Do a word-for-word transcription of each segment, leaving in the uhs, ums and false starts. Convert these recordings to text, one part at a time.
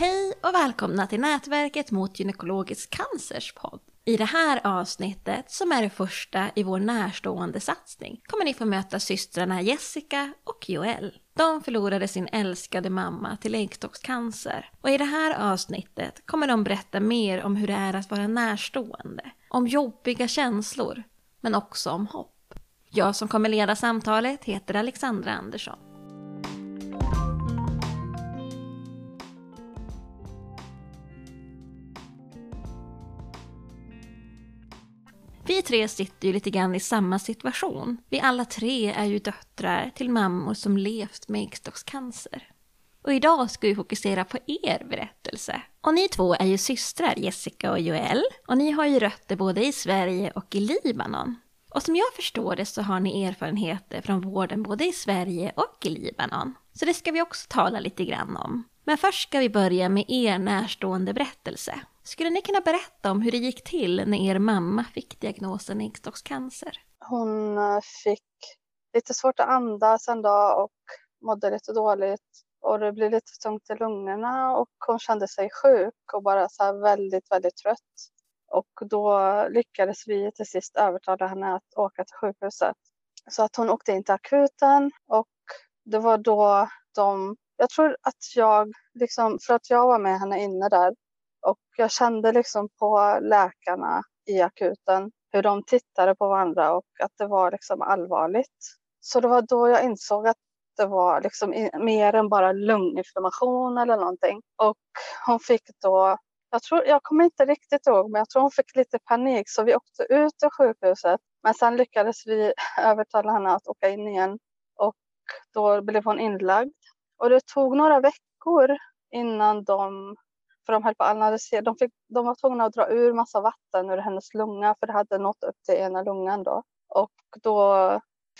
Hej och välkomna till nätverket mot gynekologisk cancers podd. I det här avsnittet, som är det första i vår närstående satsning, kommer ni få möta systrarna Jessica och Joel. De förlorade sin älskade mamma till äggstockscancer. Och i det här avsnittet kommer de berätta mer om hur det är att vara närstående, om jobbiga känslor, men också om hopp. Jag som kommer leda samtalet heter Alexandra Andersson. Vi tre sitter ju lite grann i samma situation. Vi alla tre är ju döttrar till mammor som levt med äggstockscancer. Och idag ska vi fokusera på er berättelse. Och ni två är ju systrar, Jessica och Joel. Och ni har ju rötter både i Sverige och i Libanon. Och som jag förstår det så har ni erfarenheter från vården både i Sverige och i Libanon. Så det ska vi också tala lite grann om. Men först ska vi börja med er närstående berättelse. Skulle ni kunna berätta om hur det gick till när er mamma fick diagnosen äggstockscancer? Hon fick lite svårt att andas en dag och mådde lite dåligt. Och det blev lite tungt i lungorna och hon kände sig sjuk och bara så här väldigt, väldigt trött. Och då lyckades vi till sist övertala henne att åka till sjukhuset. Så att hon åkte in till akuten och det var då de... Jag tror att jag, liksom, för att jag var med henne inne där. Och jag kände liksom på läkarna i akuten hur de tittade på varandra och att det var liksom allvarligt. Så det var då jag insåg att det var liksom mer än bara lunginflammation eller någonting. Och hon fick då, jag tror, jag kommer inte riktigt ihåg, men jag tror hon fick lite panik. Så vi åkte ut ur sjukhuset, men sen lyckades vi övertala henne att åka in igen. Och då blev hon inlagd. Och det tog några veckor innan de... För de höll på att analysera. De, fick, de var tvungna att dra ur massa vatten ur hennes lunga. För det hade nått upp till ena lungan då. Och då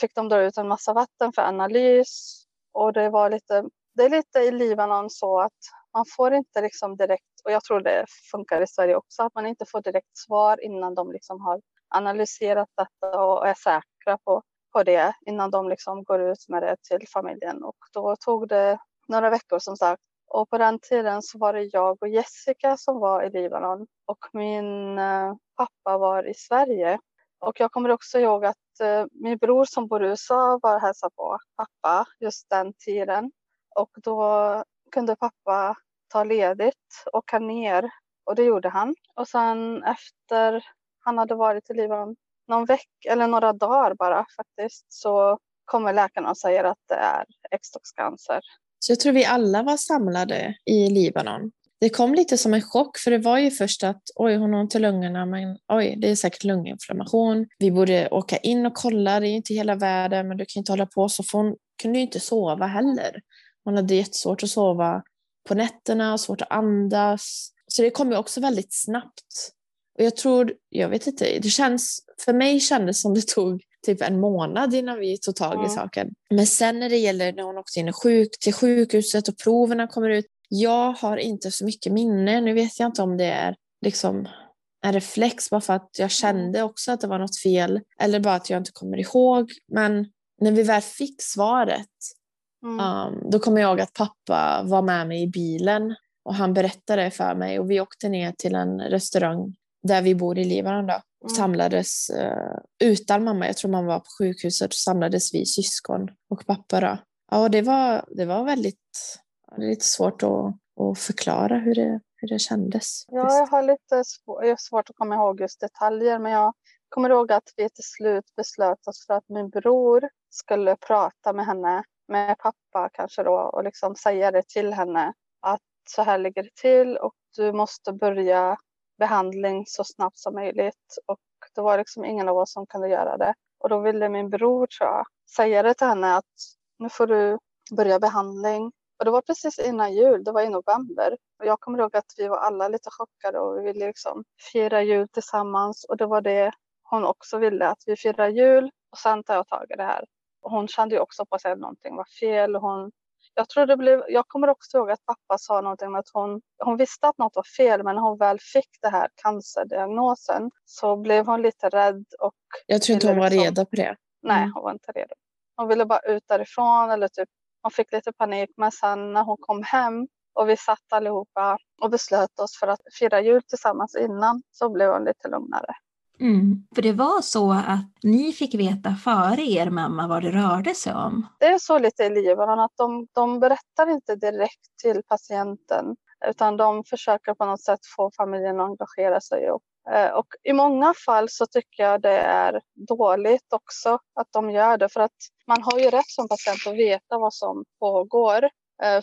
fick de dra ut en massa vatten för analys. Och det var lite... Det är lite i Libanon så att man får inte liksom direkt... Och jag tror det funkar i Sverige också. Att man inte får direkt svar innan de liksom har analyserat detta. Och är säkra på, på det. Innan de liksom går ut med det till familjen. Och då tog det några veckor som sagt. Och på den tiden så var det jag och Jessica som var i Libanon. Och min pappa var i Sverige. Och jag kommer också ihåg att min bror som bor i U S A var och hälsade på pappa just den tiden. Och då kunde pappa ta ledigt och åka ner. Och det gjorde han. Och sen efter han hade varit i Libanon någon vecka eller några dagar bara faktiskt. Så kommer läkarna och säger att det är äggstockscancer. Så jag tror vi alla var samlade i Libanon. Det kom lite som en chock, för det var ju först att oj, hon har ont i lungorna, men oj, det är säkert lunginflammation. Vi borde åka in och kolla, det är ju inte hela världen, men du kan inte hålla på så. Hon kunde ju inte sova heller. Hon hade jättesvårt att sova på nätterna, svårt att andas. Så det kom ju också väldigt snabbt. Och jag tror, jag vet inte, det känns, för mig kändes som det tog typ en månad innan vi tog tag i mm. saken. Men sen när det gäller när hon åkte in sjuk, till sjukhuset och proverna kommer ut. Jag har inte så mycket minne. Nu vet jag inte om det är liksom en reflex bara för att jag kände också att det var något fel. Eller bara att jag inte kommer ihåg. Men när vi väl fick svaret. Mm. Um, då kommer jag ihåg att pappa var med mig i bilen. Och han berättade för mig. Och vi åkte ner till en restaurang där vi bor i Libanon då. Mm. Samlades uh, utan mamma. Jag tror man var på sjukhuset. Samlades vi syskon och pappa då. Ja, det var, det var väldigt det var lite svårt att, att förklara hur det, hur det kändes. Ja, jag har lite svår, jag har svårt att komma ihåg just detaljer. Men jag kommer ihåg att vi till slut beslöt oss för att min bror skulle prata med henne. Med pappa kanske då. Och liksom säga det till henne. Att så här ligger det till. Och du måste börja behandling så snabbt som möjligt. Och det var liksom ingen av oss som kunde göra det. Och då ville min bror, tror jag, säga det till henne att nu får du börja behandling. Och det var precis innan jul, det var i november. Och jag kommer ihåg att vi var alla lite chockade och vi ville liksom fira jul tillsammans. Och det var det hon också ville, att vi firar jul och sen tar jag tag i det här. Och hon kände ju också på att säga att någonting var fel. Och hon... Jag tror det blev, jag kommer också ihåg att pappa sa någonting om att hon, hon visste att något var fel, men när hon väl fick det här cancerdiagnosen så blev hon lite rädd. Och jag tror inte hon var liksom, redo på det. Nej, mm. hon var inte redo. Hon ville bara ut därifrån eller typ, hon fick lite panik, men sen när hon kom hem Och vi satt allihopa och beslöt oss för att fira jul tillsammans innan, så blev hon lite lugnare. Mm, för det var så att ni fick veta före er mamma vad det rörde sig om. Det är så lite i Libanon att de, de berättar inte direkt till patienten, utan de försöker på något sätt få familjen att engagera sig ihop. Och i många fall så tycker jag det är dåligt också att de gör det, för att man har ju rätt som patient att veta vad som pågår.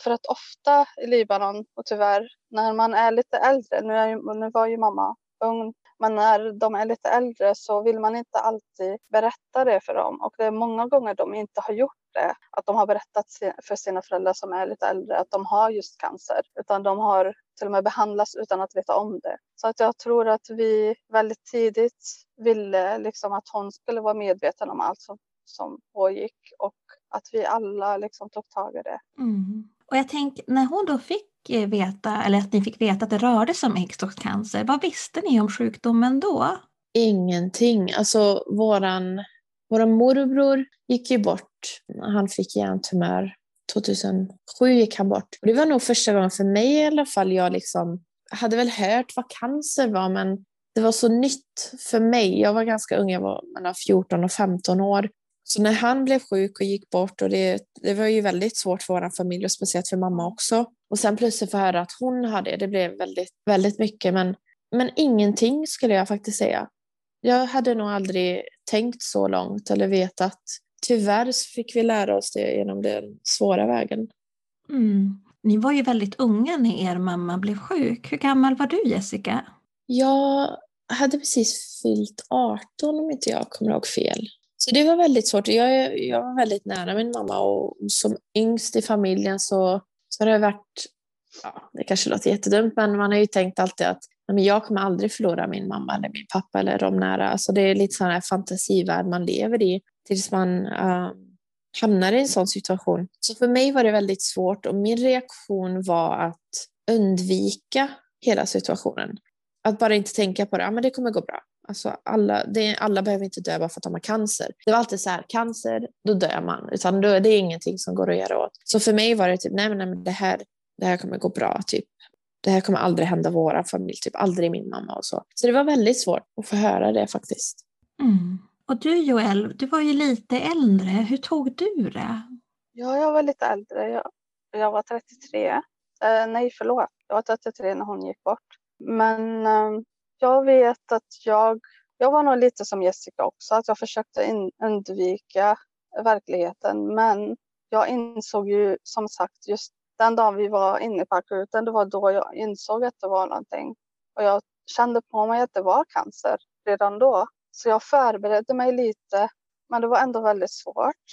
För att ofta i Libanon, och tyvärr, när man är lite äldre, nu, är ju, nu var ju mamma ung, men när de är lite äldre så vill man inte alltid berätta det för dem. Och det är många gånger de inte har gjort det, att de har berättat för sina föräldrar som är lite äldre att de har just cancer. Utan de har till och med behandlats utan att veta om det. Så att jag tror att vi väldigt tidigt ville liksom att hon skulle vara medveten om allt som, som pågick och att vi alla liksom tog tag i det. Mm. Och jag tänker, när hon då fick veta, eller att ni fick veta att det rörde sig om äggstockscancer, vad visste ni om sjukdomen då? Ingenting. Alltså våran, våran morbror gick ju bort. Han fick hjärntumör. tjugohundrasju gick han bort. Och det var nog första gången för mig i alla fall. Jag liksom hade väl hört vad cancer var, men det var så nytt för mig. Jag var ganska ung, jag var mellan fjorton och femton år. Så när han blev sjuk och gick bort, och det, det var ju väldigt svårt för vår familj och speciellt för mamma också. Och sen plötsligt få höra att hon hade, det blev väldigt, väldigt mycket. Men, men ingenting skulle jag faktiskt säga. Jag hade nog aldrig tänkt så långt eller vetat. Tyvärr så fick vi lära oss det genom den svåra vägen. Mm. Ni var ju väldigt unga när er mamma blev sjuk. Hur gammal var du, Jessica? Jag hade precis fyllt arton om inte jag kommer ihåg fel. Så det var väldigt svårt. Jag, jag var väldigt nära min mamma och som yngst i familjen så, så har det varit, ja, det kanske låter jättedumt, men man har ju tänkt alltid att nej, men jag kommer aldrig förlora min mamma eller min pappa eller de nära. Alltså det är lite sån här fantasivärld man lever i tills man äh, hamnar i en sån situation. Så för mig var det väldigt svårt och min reaktion var att undvika hela situationen. Att bara inte tänka på det, ja, men det kommer gå bra. Alltså alla, det, alla behöver inte dö bara för att de har cancer. Det var alltid så här, cancer, då dör man. Utan då, det är ingenting som går att göra åt. Så för mig var det typ, nej men, nej, men det, här, det här kommer gå bra. Typ. Det här kommer aldrig hända vår familj, typ aldrig min mamma och så. Så det var väldigt svårt att få höra det faktiskt. Mm. Och du Joel, du var ju lite äldre. Hur tog du det? Ja, jag var lite äldre. Jag, jag var trettiotre. Eh, nej, förlåt. Jag var trettiotre när hon gick bort. Men... Eh, Jag vet att jag, jag var nog lite som Jessica också, att jag försökte in, undvika verkligheten. Men jag insåg ju som sagt just den dagen vi var inne på akuten, det var då jag insåg att det var någonting. Och jag kände på mig att det var cancer redan då. Så jag förberedde mig lite, men det var ändå väldigt svårt.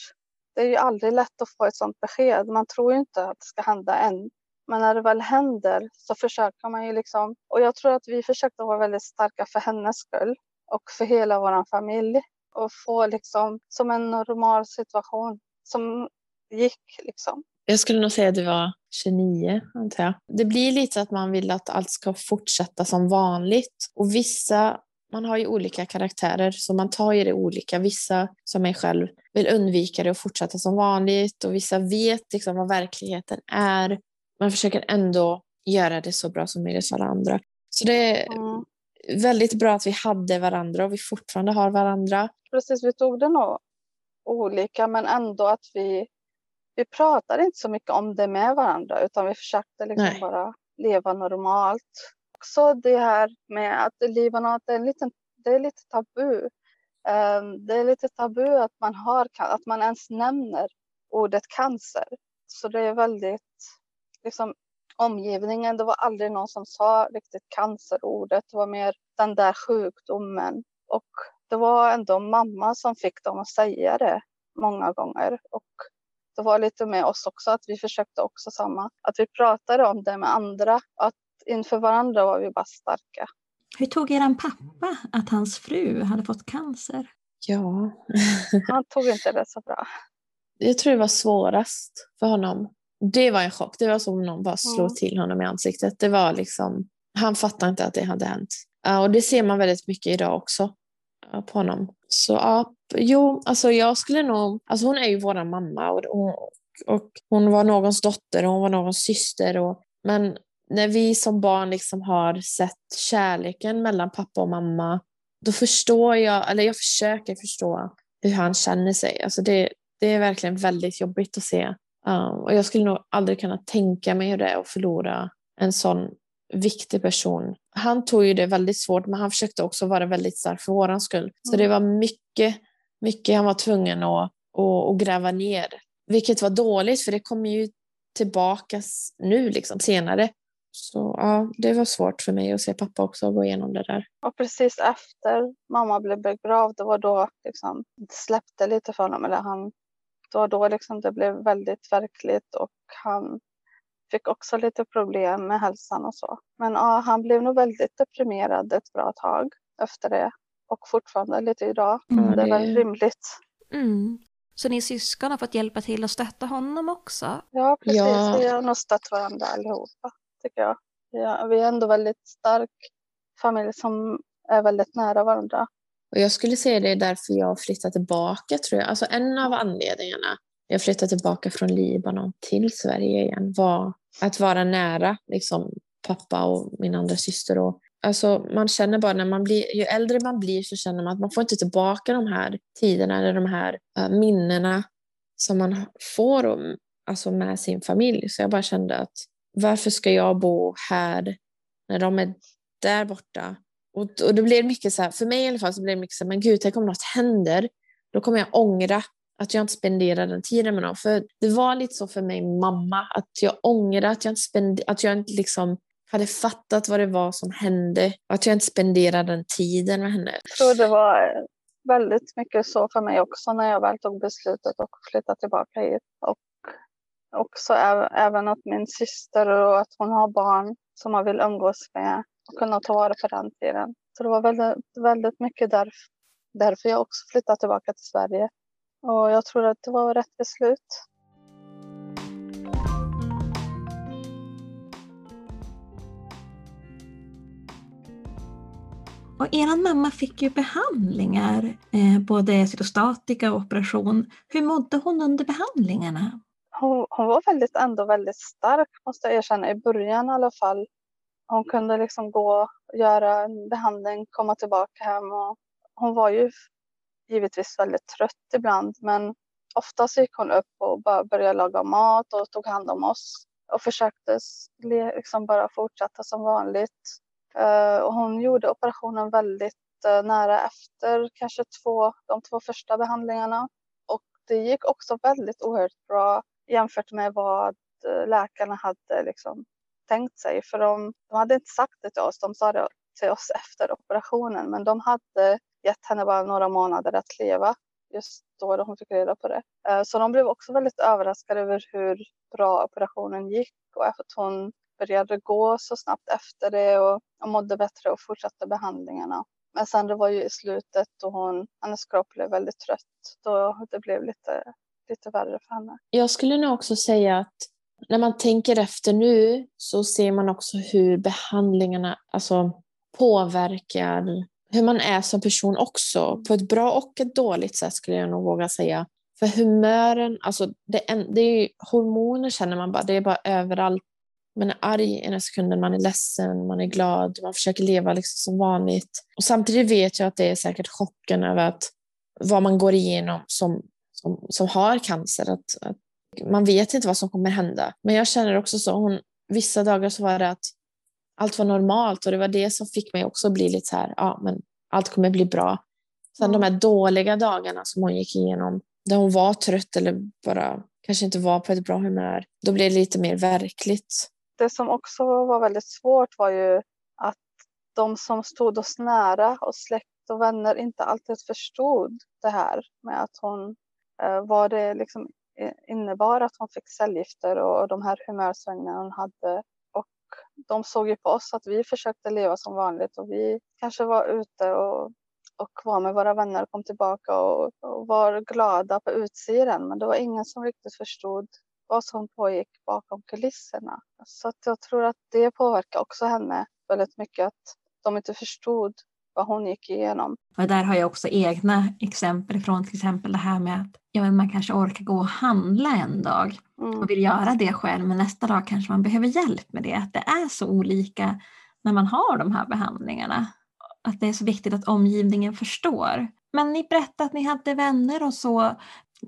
Det är ju aldrig lätt att få ett sånt besked, man tror ju inte att det ska hända än. Men när det väl händer så försöker man ju liksom... Och jag tror att vi försökte vara väldigt starka för hennes skull. Och för hela vår familj. Och få liksom som en normal situation som gick liksom. Jag skulle nog säga att du var tjugonio, antar jag. Det blir lite att man vill att allt ska fortsätta som vanligt. Och vissa... Man har ju olika karaktärer så man tar ju det olika. Vissa som mig själv vill undvika det och fortsätta som vanligt. Och vissa vet liksom vad verkligheten är. Man försöker ändå göra det så bra som möjligt för varandra. Så det är mm. väldigt bra att vi hade varandra och vi fortfarande har varandra. Precis, vi tog det nog olika, men ändå att vi, vi pratade inte så mycket om det med varandra. Utan vi försökte liksom Nej. bara leva normalt. Också det här med att Libanon, det är, en liten, det är lite tabu. Det är lite tabu att man, har, att man ens nämner ordet cancer. Så det är väldigt... Liksom, omgivningen, det var aldrig någon som sa riktigt cancerordet, det var mer den där sjukdomen och det var ändå mamma som fick dem att säga det många gånger och det var lite med oss också att vi försökte också samma, att vi pratade om det med andra, att inför varandra var vi bara starka. Hur tog eran pappa att hans fru hade fått cancer? Ja. Han tog inte det så bra. Jag tror det var svårast för honom. Det var en chock. Det var som om någon bara slog mm. till honom i ansiktet. Det var liksom, han fattade inte att det hade hänt. Uh, och det ser man väldigt mycket idag också uh, på honom. Så ja, uh, jo, alltså jag skulle nog... Alltså hon är ju våran mamma och, och, och hon var någons dotter och hon var någons syster. Och Men när vi som barn liksom har sett kärleken mellan pappa och mamma, då förstår jag, eller jag försöker förstå hur han känner sig. Alltså det, det är verkligen väldigt jobbigt att se. Um, och jag skulle nog aldrig kunna tänka mig hur det är att förlora en sån viktig person. Han tog ju det väldigt svårt, men han försökte också vara väldigt stark för våran skull. Så det var mycket, mycket han var tvungen att, att, att gräva ner. Vilket var dåligt, för det kommer ju tillbaka nu liksom, senare. Så ja, det var svårt för mig att se pappa också gå igenom det där. Och precis efter mamma blev begravd, det var då liksom släppte lite för honom. Eller han, då då liksom det blev väldigt verkligt, och han fick också lite problem med hälsan och så. Men ja, han blev nog väldigt deprimerad ett bra tag efter det. Och fortfarande lite idag. Mm. Det var rimligt. Mm. Så ni syskon har fått hjälpa till att stötta honom också? Ja, precis. Ja. Vi har nog stött varandra allihopa, tycker jag. Ja, vi är ändå väldigt stark familj som är väldigt nära varandra. Och jag skulle säga det är därför jag flyttade tillbaka, tror jag. Alltså en av anledningarna jag flyttade tillbaka från Libanon till Sverige igen var att vara nära liksom, pappa och min andra syster. Och, alltså, man känner bara när man blir, ju äldre man blir så känner man att man får inte tillbaka de här tiderna eller de här äh, minnena som man får om, alltså, med sin familj. Så jag bara kände att varför ska jag bo här när de är där borta? Och, och det blir mycket så här, för mig i alla fall så blir det mycket så här, men gud, tänk om något händer, då kommer jag ångra att jag inte spenderade den tiden med dem. För det var lite så för mig mamma, att jag ångrade att jag inte, spend- att jag inte liksom hade fattat vad det var som hände. Och att jag inte spenderade den tiden med henne. Jag tror det var väldigt mycket så för mig också när jag väl tog beslutet och flyttade tillbaka hit. Och också även att min syster och att hon har barn som man vill umgås med och kunna ta vara på den tiden. Så det var väldigt, väldigt mycket därf- därför jag också flyttade tillbaka till Sverige. Och jag tror att det var rätt beslut. Och eran mamma fick ju behandlingar, eh, både cytostatika och operation. Hur mådde hon under behandlingarna? Hon, hon var väldigt, ändå väldigt stark, måste jag erkänna, i början i alla fall. Hon kunde liksom gå, göra en behandling, komma tillbaka hem. Och hon var ju givetvis väldigt trött ibland, men oftast gick hon upp och bara började laga mat och tog hand om oss och försökte liksom bara fortsätta som vanligt. Och hon gjorde operationen väldigt nära efter kanske två, de två första behandlingarna, och det gick också väldigt oerhört bra jämfört med vad läkarna hade liksom tänkt sig, för de, de hade inte sagt det till oss, de sa det till oss efter operationen, men de hade gett henne bara några månader att leva just då, då hon fick reda på det. Så de blev också väldigt överraskade över hur bra operationen gick och att hon började gå så snabbt efter det och mådde bättre och fortsatte behandlingarna. Men sen det var ju i slutet då hon, hennes kropp blev väldigt trött, då det blev lite, lite värre för henne. Jag skulle nog också säga att när man tänker efter nu så ser man också hur behandlingarna alltså påverkar hur man är som person också. På ett bra och ett dåligt sätt skulle jag nog våga säga. För humören, alltså det är, det är ju, hormoner känner man bara, det är bara överallt. Man är arg ena sekunden, man är ledsen, man är glad, man försöker leva liksom som vanligt. Och samtidigt vet jag att det är säkert chocken över att vad man går igenom som, som, som har cancer. Att, att man vet inte vad som kommer hända. Men jag känner också så, hon, vissa dagar så var det att allt var normalt, och det var det som fick mig också bli lite så här, ja men allt kommer bli bra. Sen mm. de här dåliga dagarna som hon gick igenom, där hon var trött eller bara kanske inte var på ett bra humör, då blev det lite mer verkligt. Det som också var väldigt svårt var ju att de som stod oss nära och släkt och vänner inte alltid förstod det här med att hon, vad det liksom innebar att hon fick cellgifter och de här humörsvängningarna hon hade. De såg ju på oss att vi försökte leva som vanligt, och vi kanske var ute och, och var med våra vänner och kom tillbaka och, och var glada på utsidan. Men det var ingen som riktigt förstod vad som pågick bakom kulisserna. Så att jag tror att det påverkade också henne väldigt mycket, att de inte förstod vad hon gick igenom. Och där har jag också egna exempel från till exempel det här med att ja, man kanske orkar gå och handla en dag mm. och vill göra det själv, men nästa dag kanske man behöver hjälp med det. Att det är så olika när man har de här behandlingarna. Att det är så viktigt att omgivningen förstår. Men ni berättade att ni hade vänner och så.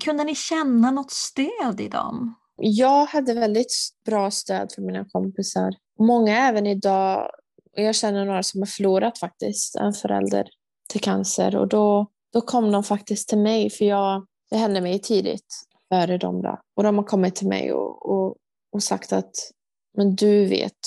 Kunde ni känna något stöd i dem? Jag hade väldigt bra stöd från mina kompisar. Många även idag. Och jag känner några som har förlorat faktiskt en förälder till cancer. Och då, då kom de faktiskt till mig. För jag, det hände mig tidigt före dem då. Och de har kommit till mig och, och, och sagt att men du vet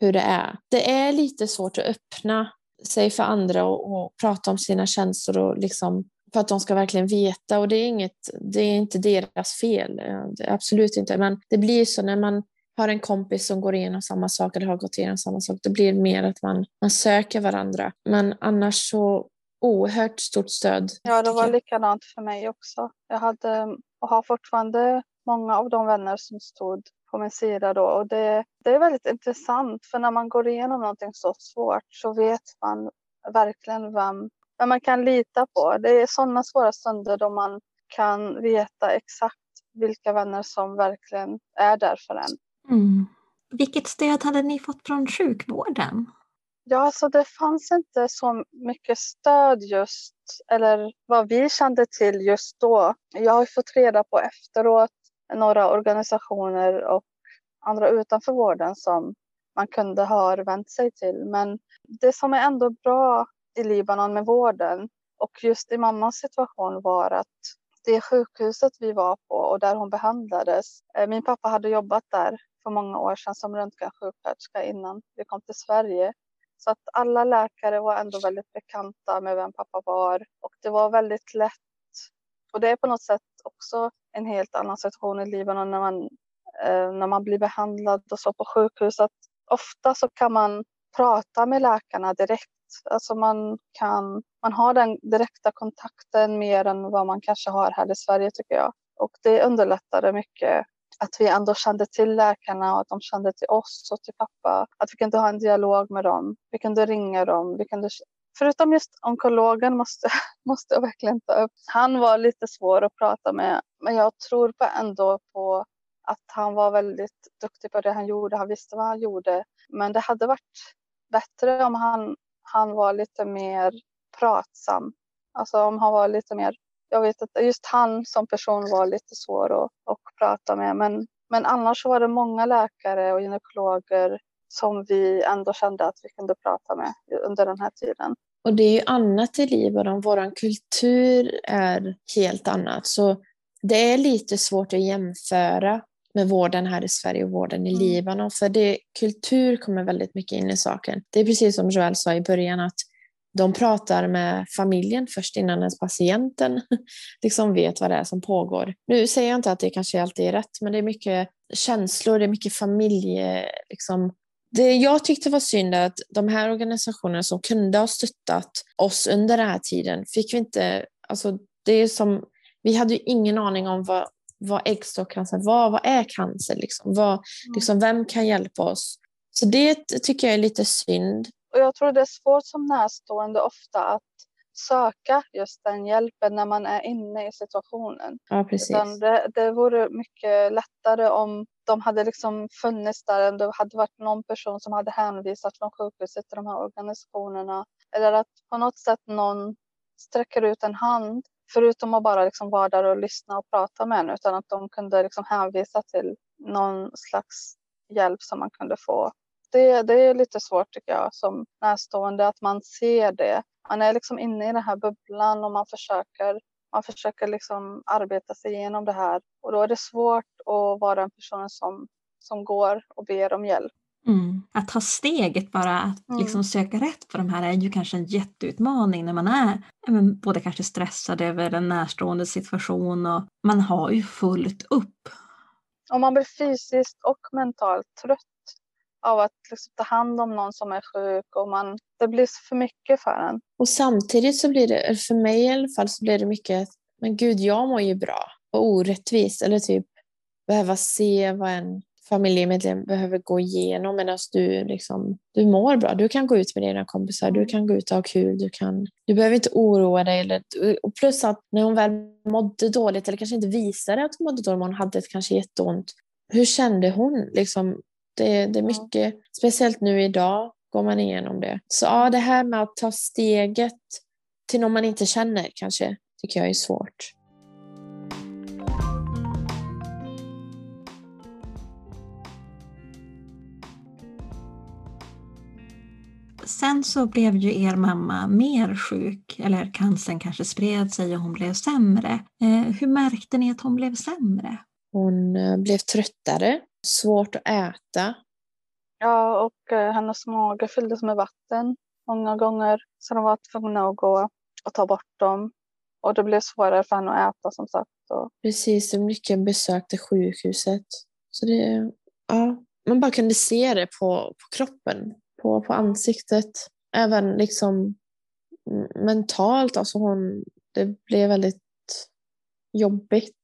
hur det är. Det är lite svårt att öppna sig för andra och, och prata om sina känslor och liksom, för att de ska verkligen veta. Och det är, inget, det är inte deras fel. Absolut inte. Men det blir så när man har en kompis som går igenom samma sak eller har gått igenom samma sak. Det blir mer att man, man söker varandra. Men annars så oerhört stort stöd. Ja, det var likadant för mig också. Jag hade och har fortfarande många av de vänner som stod på min sida då. Och det, det är väldigt intressant. För när man går igenom någonting så svårt så vet man verkligen vem, vem man kan lita på. Det är sådana svåra stunder då man kan veta exakt vilka vänner som verkligen är där för en. Mm. Vilket stöd hade ni fått från sjukvården? Ja, alltså det fanns inte så mycket stöd just, eller vad vi kände till just då. Jag har fått reda på efteråt några organisationer och andra utanför vården som man kunde ha vänt sig till. Men det som är ändå bra i Libanon med vården och just i mammas situation var att det sjukhuset vi var på och där hon behandlades. Min pappa hade jobbat där för många år sedan som röntgensjuksköterska innan vi kom till Sverige. Så att alla läkare var ändå väldigt bekanta med vem pappa var. Och det var väldigt lätt. Och det är på något sätt också en helt annan situation i Libanon när man, när man blir behandlad och så på sjukhus. Att ofta så kan man prata med läkarna direkt. Alltså man kan, man har den direkta kontakten mer än vad man kanske har här i Sverige tycker jag. Och det underlättade mycket att vi ändå kände till läkarna och att de kände till oss och till pappa. Att vi kunde ha en dialog med dem, vi kunde ringa dem, vi kunde... Förutom just onkologen måste, måste jag verkligen ta upp. Han var lite svår att prata med, men jag tror på ändå på att han var väldigt duktig på det han gjorde. Han visste vad han gjorde, men det hade varit bättre om han... Han var lite mer pratsam. Alltså om han var lite mer... Jag vet att just han som person var lite svår att, att prata med. Men, men annars var det många läkare och gynekologer som vi ändå kände att vi kunde prata med under den här tiden. Och det är ju annat i Libanon. Vår kultur är helt annat. Så det är lite svårt att jämföra med vården här i Sverige och vården i Libanon. För det, kultur kommer väldigt mycket in i saken. Det är precis som Joel sa i början att de pratar med familjen först innan ens patienten liksom vet vad det är som pågår. Nu säger jag inte att det kanske alltid är rätt, men det är mycket känslor, det är mycket familje... Liksom. Det jag tyckte var synd att de här organisationerna som kunde ha stöttat oss under den här tiden fick vi inte... Alltså det är som, vi hade ju ingen aning om vad vad äggstockcancer var, vad är cancer liksom, vad, liksom, vem kan hjälpa oss, så det tycker jag är lite synd. Och jag tror det är svårt som närstående ofta att söka just den hjälpen när man är inne i situationen. Ja, precis. Utan det, det vore mycket lättare om de hade liksom funnits där, om det hade varit någon person som hade hänvisat från sjukhuset till de här organisationerna, eller att på något sätt någon sträcker ut en hand. Förutom att bara liksom vara där och lyssna och prata med en, utan att de kunde liksom hänvisa till någon slags hjälp som man kunde få. Det, det är lite svårt tycker jag som närstående att man ser det. Man är liksom inne i den här bubblan och man försöker, man försöker liksom arbeta sig igenom det här. Och då är det svårt att vara en person som, som går och ber om hjälp. Mm. Att ta steget bara att mm. liksom söka rätt på de här är ju kanske en jätteutmaning när man är men, både kanske stressad över en närstående situation och man har ju fullt upp. Och man blir fysiskt och mentalt trött av att liksom ta hand om någon som är sjuk och man, det blir för mycket för en. Och samtidigt så blir det, för mig i alla fall så blir det mycket, men gud jag mår ju bra och orättvist eller typ behöva se vad en familjemedlem behöver gå igenom, medan du, liksom, du mår bra. Du kan gå ut med dina kompisar, du kan gå ut och ha kul, du, kan, du behöver inte oroa dig. Eller, och plus att när hon väl mådde dåligt, eller kanske inte visade att hon mådde dåligt, hon hade kanske jätteont. Hur kände hon? Liksom, det, det är mycket, speciellt nu idag går man igenom det. Så ja, det här med att ta steget till någon man inte känner kanske, tycker jag är svårt. Sen så blev ju er mamma mer sjuk, eller cancern kanske spred sig och hon blev sämre. Hur märkte ni att hon blev sämre? Hon blev tröttare, svårt att äta. Ja, och hennes mage fylldes med vatten många gånger, så de var tvungna att gå och ta bort dem. Och det blev svårare för henne att äta, som sagt. Och... Precis, så mycket besök till sjukhuset. Så det, ja, man bara kunde se det på, på kroppen. På, på ansiktet, även liksom mentalt, alltså hon, det blev väldigt jobbigt.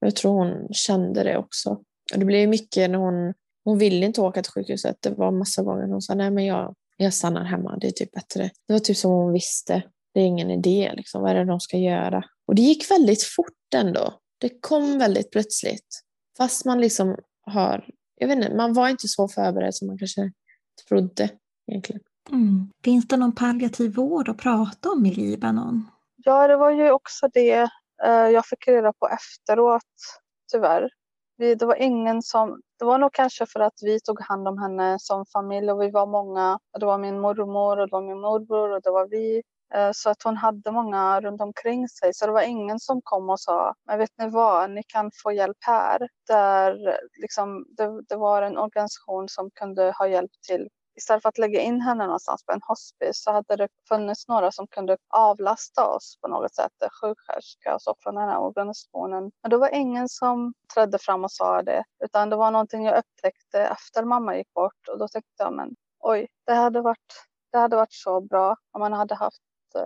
Jag tror hon kände det också. Och det blev mycket när hon hon ville inte åka till sjukhuset. Det var massa gånger hon sa nej, men jag jag stannar hemma, det är typ bättre. Det var typ som hon visste, det är ingen idé liksom, vad är det de ska göra? Och det gick väldigt fort ändå. Det kom väldigt plötsligt. Fast man liksom har, jag vet inte, man var inte så förberedd som man kanske trodde egentligen. Mm. Finns det någon palliativ vård att prata om i Libanon? Ja, det var ju också det jag fick reda på efteråt, tyvärr. Vi, det var ingen som, det var nog kanske för att vi tog hand om henne som familj och vi var många. Det var min mormor och det var min morbror och det var vi. Så att hon hade många runt omkring sig. Så det var ingen som kom och sa, men vet ni vad, ni kan få hjälp här. Där liksom, det, det var en organisation som kunde ha hjälp till. Istället för att lägga in henne någonstans på en hospice, så hade det funnits några som kunde avlasta oss på något sätt. Sjuksköterska och så från den här organisationen. Men det var ingen som trädde fram och sa det. Utan det var någonting jag upptäckte efter mamma gick bort. Och då tänkte jag, men oj, det hade varit, det hade varit så bra om man hade haft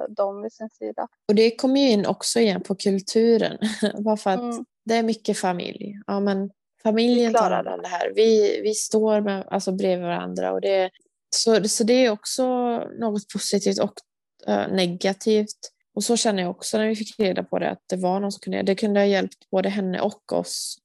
dem vid sin sida. Och det kommer ju in också igen på kulturen. Varför att mm. det är mycket familj. Ja, men familjen tar hand om det här. Vi, vi står med, alltså bredvid varandra. Och det, så, så det är också något positivt och äh, negativt. Och så känner jag också när vi fick reda på det, att det var någon som kunde, det kunde ha hjälpt både henne och oss.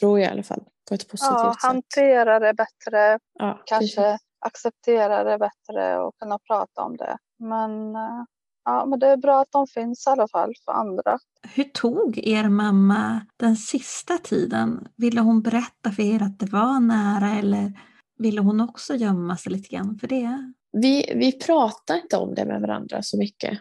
Tror jag i alla fall. På ett positivt ja, sätt. Hantera det bättre. Ja, kanske det acceptera det bättre och kunna prata om det. Men... Äh... Ja, men det är bra att de finns i alla fall för andra. Hur tog er mamma den sista tiden? Ville hon berätta för er att det var nära, eller ville hon också gömma sig lite grann för det? Vi, vi pratade inte om det med varandra så mycket.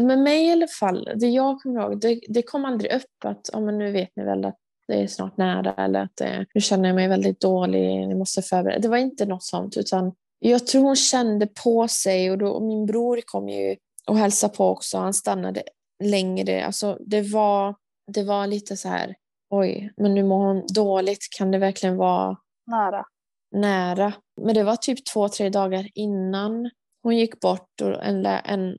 Med mig i alla fall, det jag kommer ihåg, det, det kom aldrig upp att ja, men nu vet ni väl att det är snart nära, eller att det, nu känner jag mig väldigt dålig, ni måste förbereda. Det var inte något sånt, utan jag tror hon kände på sig, och, då, och min bror kom ju och hälsa på också. Han stannade längre. Alltså det var, det var lite så här. Oj, men nu mår hon dåligt. Kan det verkligen vara nära? Nära. Men det var typ två, tre dagar innan hon gick bort. Och en, lä- en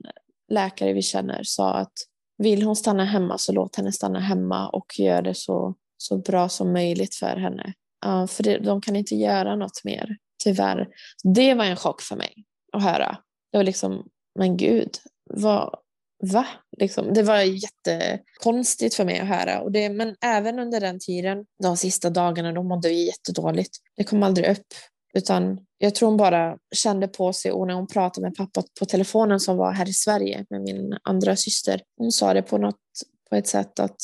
läkare vi känner sa att vill hon stanna hemma så låt henne stanna hemma. Och gör det så, så bra som möjligt för henne. Uh, för det, de kan inte göra något mer. Tyvärr. Det var en chock för mig att höra. Det var liksom, men gud. Va? Va? Liksom, det var jättekonstigt för mig att höra. Och det, men även under den tiden, de sista dagarna, då mådde vi jättedåligt. Det kom aldrig upp. Utan jag tror hon bara kände på sig. Och när hon pratade med pappa på telefonen som var här i Sverige med min andra syster. Hon sa det på, något, på ett sätt att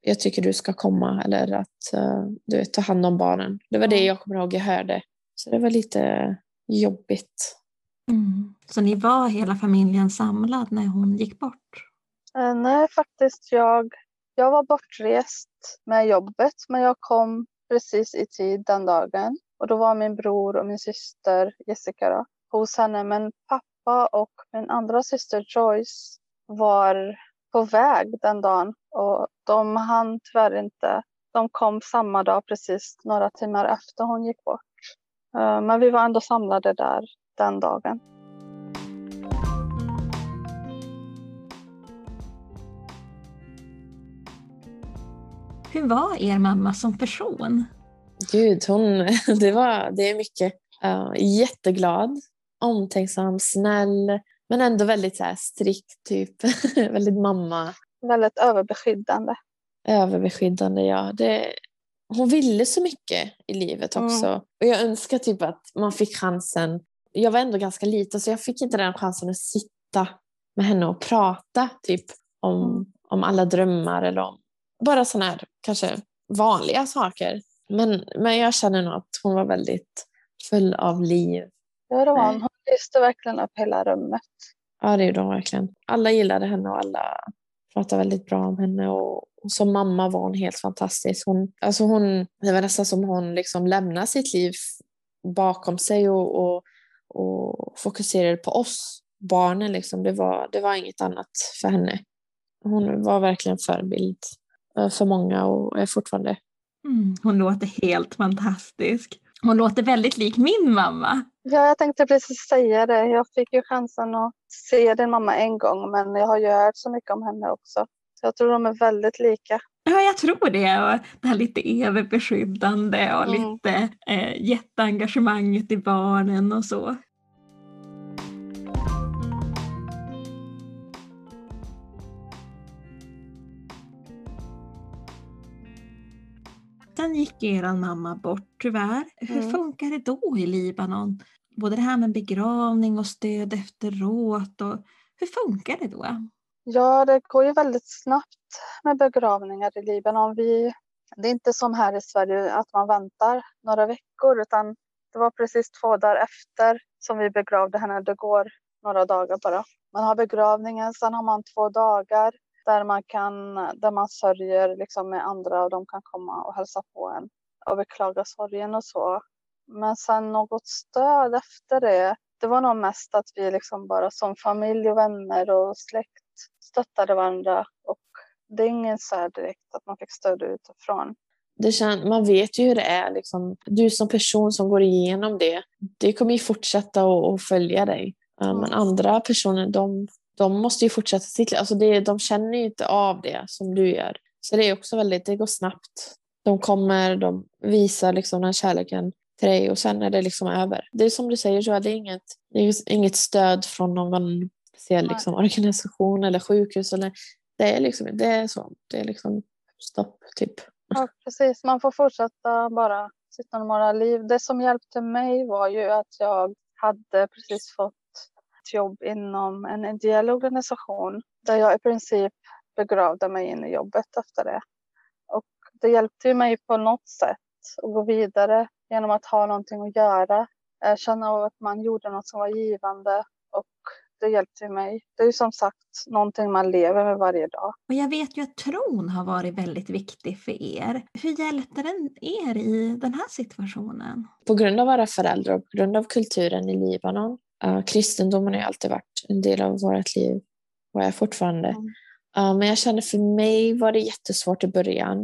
jag tycker du ska komma. Eller att du vet, ta hand om barnen. Det var det jag kommer ihåg jag hörde. Så det var lite jobbigt. Mm. Så ni var hela familjen samlad när hon gick bort? Eh, nej, faktiskt. Jag, jag var bortrest med jobbet. Men jag kom precis i tid den dagen. Och då var min bror och min syster Jessica då, hos henne. Men pappa och min andra syster Joyce var på väg den dagen. Och de hann tyvärr inte. De kom samma dag precis några timmar efter hon gick bort. Eh, men vi var ändå samlade där den dagen. Hur var er mamma som person? Gud, hon, det, var, det är mycket. Uh, jätteglad, omtänksam, snäll, men ändå väldigt så här, strikt typ. Väldigt mamma. Väldigt överbeskyddande. Överbeskyddande, ja. Det, hon ville så mycket i livet också. Mm. Och jag önskar typ att man fick chansen. Jag var ändå ganska liten så jag fick inte den chansen att sitta med henne och prata typ om, mm. om alla drömmar eller om bara såna här kanske vanliga saker. Men, men jag känner nog att hon var väldigt full av liv. Ja, det var hon. Hon lyste verkligen upp hela rummet. Ja, det gjorde hon verkligen. Alla gillade henne och alla pratade väldigt bra om henne. Och, och som mamma var hon helt fantastisk. Hon, alltså hon, det var nästan som hon liksom lämnade sitt liv bakom sig och, och, och fokuserade på oss. Barnen liksom, det var, det var inget annat för henne. Hon var verkligen förebild för många och är fortfarande. Mm, hon låter helt fantastisk. Hon låter väldigt lik min mamma. Ja, jag tänkte precis säga det. Jag fick ju chansen att se din mamma en gång. Men jag har ju hört så mycket om henne också. Så jag tror de är väldigt lika. Ja, jag tror det. Och det här lite överbeskyddande och mm. lite eh, jätteengagemanget i barnen och så. Sen gick er mamma bort tyvärr. Hur mm. funkar det då i Libanon? Både det här med begravning och stöd efteråt. Och hur funkar det då? Ja, det går ju väldigt snabbt med begravningar i Libanon. Vi, det är inte som här i Sverige att man väntar några veckor. Utan det var precis två dagar efter som vi begravde henne. Det går några dagar bara. Man har begravningen, sen har man två dagar. Där man, kan, där man sörjer liksom med andra och de kan komma och hälsa på en och beklaga sorgen och så. Men sen något stöd efter det, det var nog mest att vi liksom bara som familj och vänner och släkt stöttade varandra. Och det är ingen så här direkt att man fick stöd utifrån. Det kän, man vet ju hur det är. Liksom. Du som person som går igenom det, det kommer ju fortsätta att följa dig. Mm. Men andra personer, de... De måste ju fortsätta sitt liv. Alltså det, de känner ju inte av det som du gör. Så det är också väldigt, det går snabbt. De kommer, de visar liksom den kärleken till dig och sen är det liksom över. Det är som du säger så, det är inget, det är inget stöd från någon speciell liksom, organisation eller sjukhus. Eller, det är liksom, det är så. Det är liksom stopp typ. Ja, precis. Man får fortsätta bara sitt normala liv. Det som hjälpte mig var ju att jag hade precis fått jobb inom en ideell organisation där jag i princip begravde mig in i jobbet efter det. Och det hjälpte mig på något sätt att gå vidare genom att ha någonting att göra, känna av att man gjorde något som var givande och det hjälpte mig. Det är ju som sagt någonting man lever med varje dag. Och jag vet ju att tron har varit väldigt viktig för er. Hur hjälpte den er i den här situationen? På grund av våra föräldrar och på grund av kulturen i Libanon. Uh, kristendomen har ju alltid varit en del av vårt liv och är fortfarande. Mm. Uh, men jag känner för mig var det jättesvårt i början.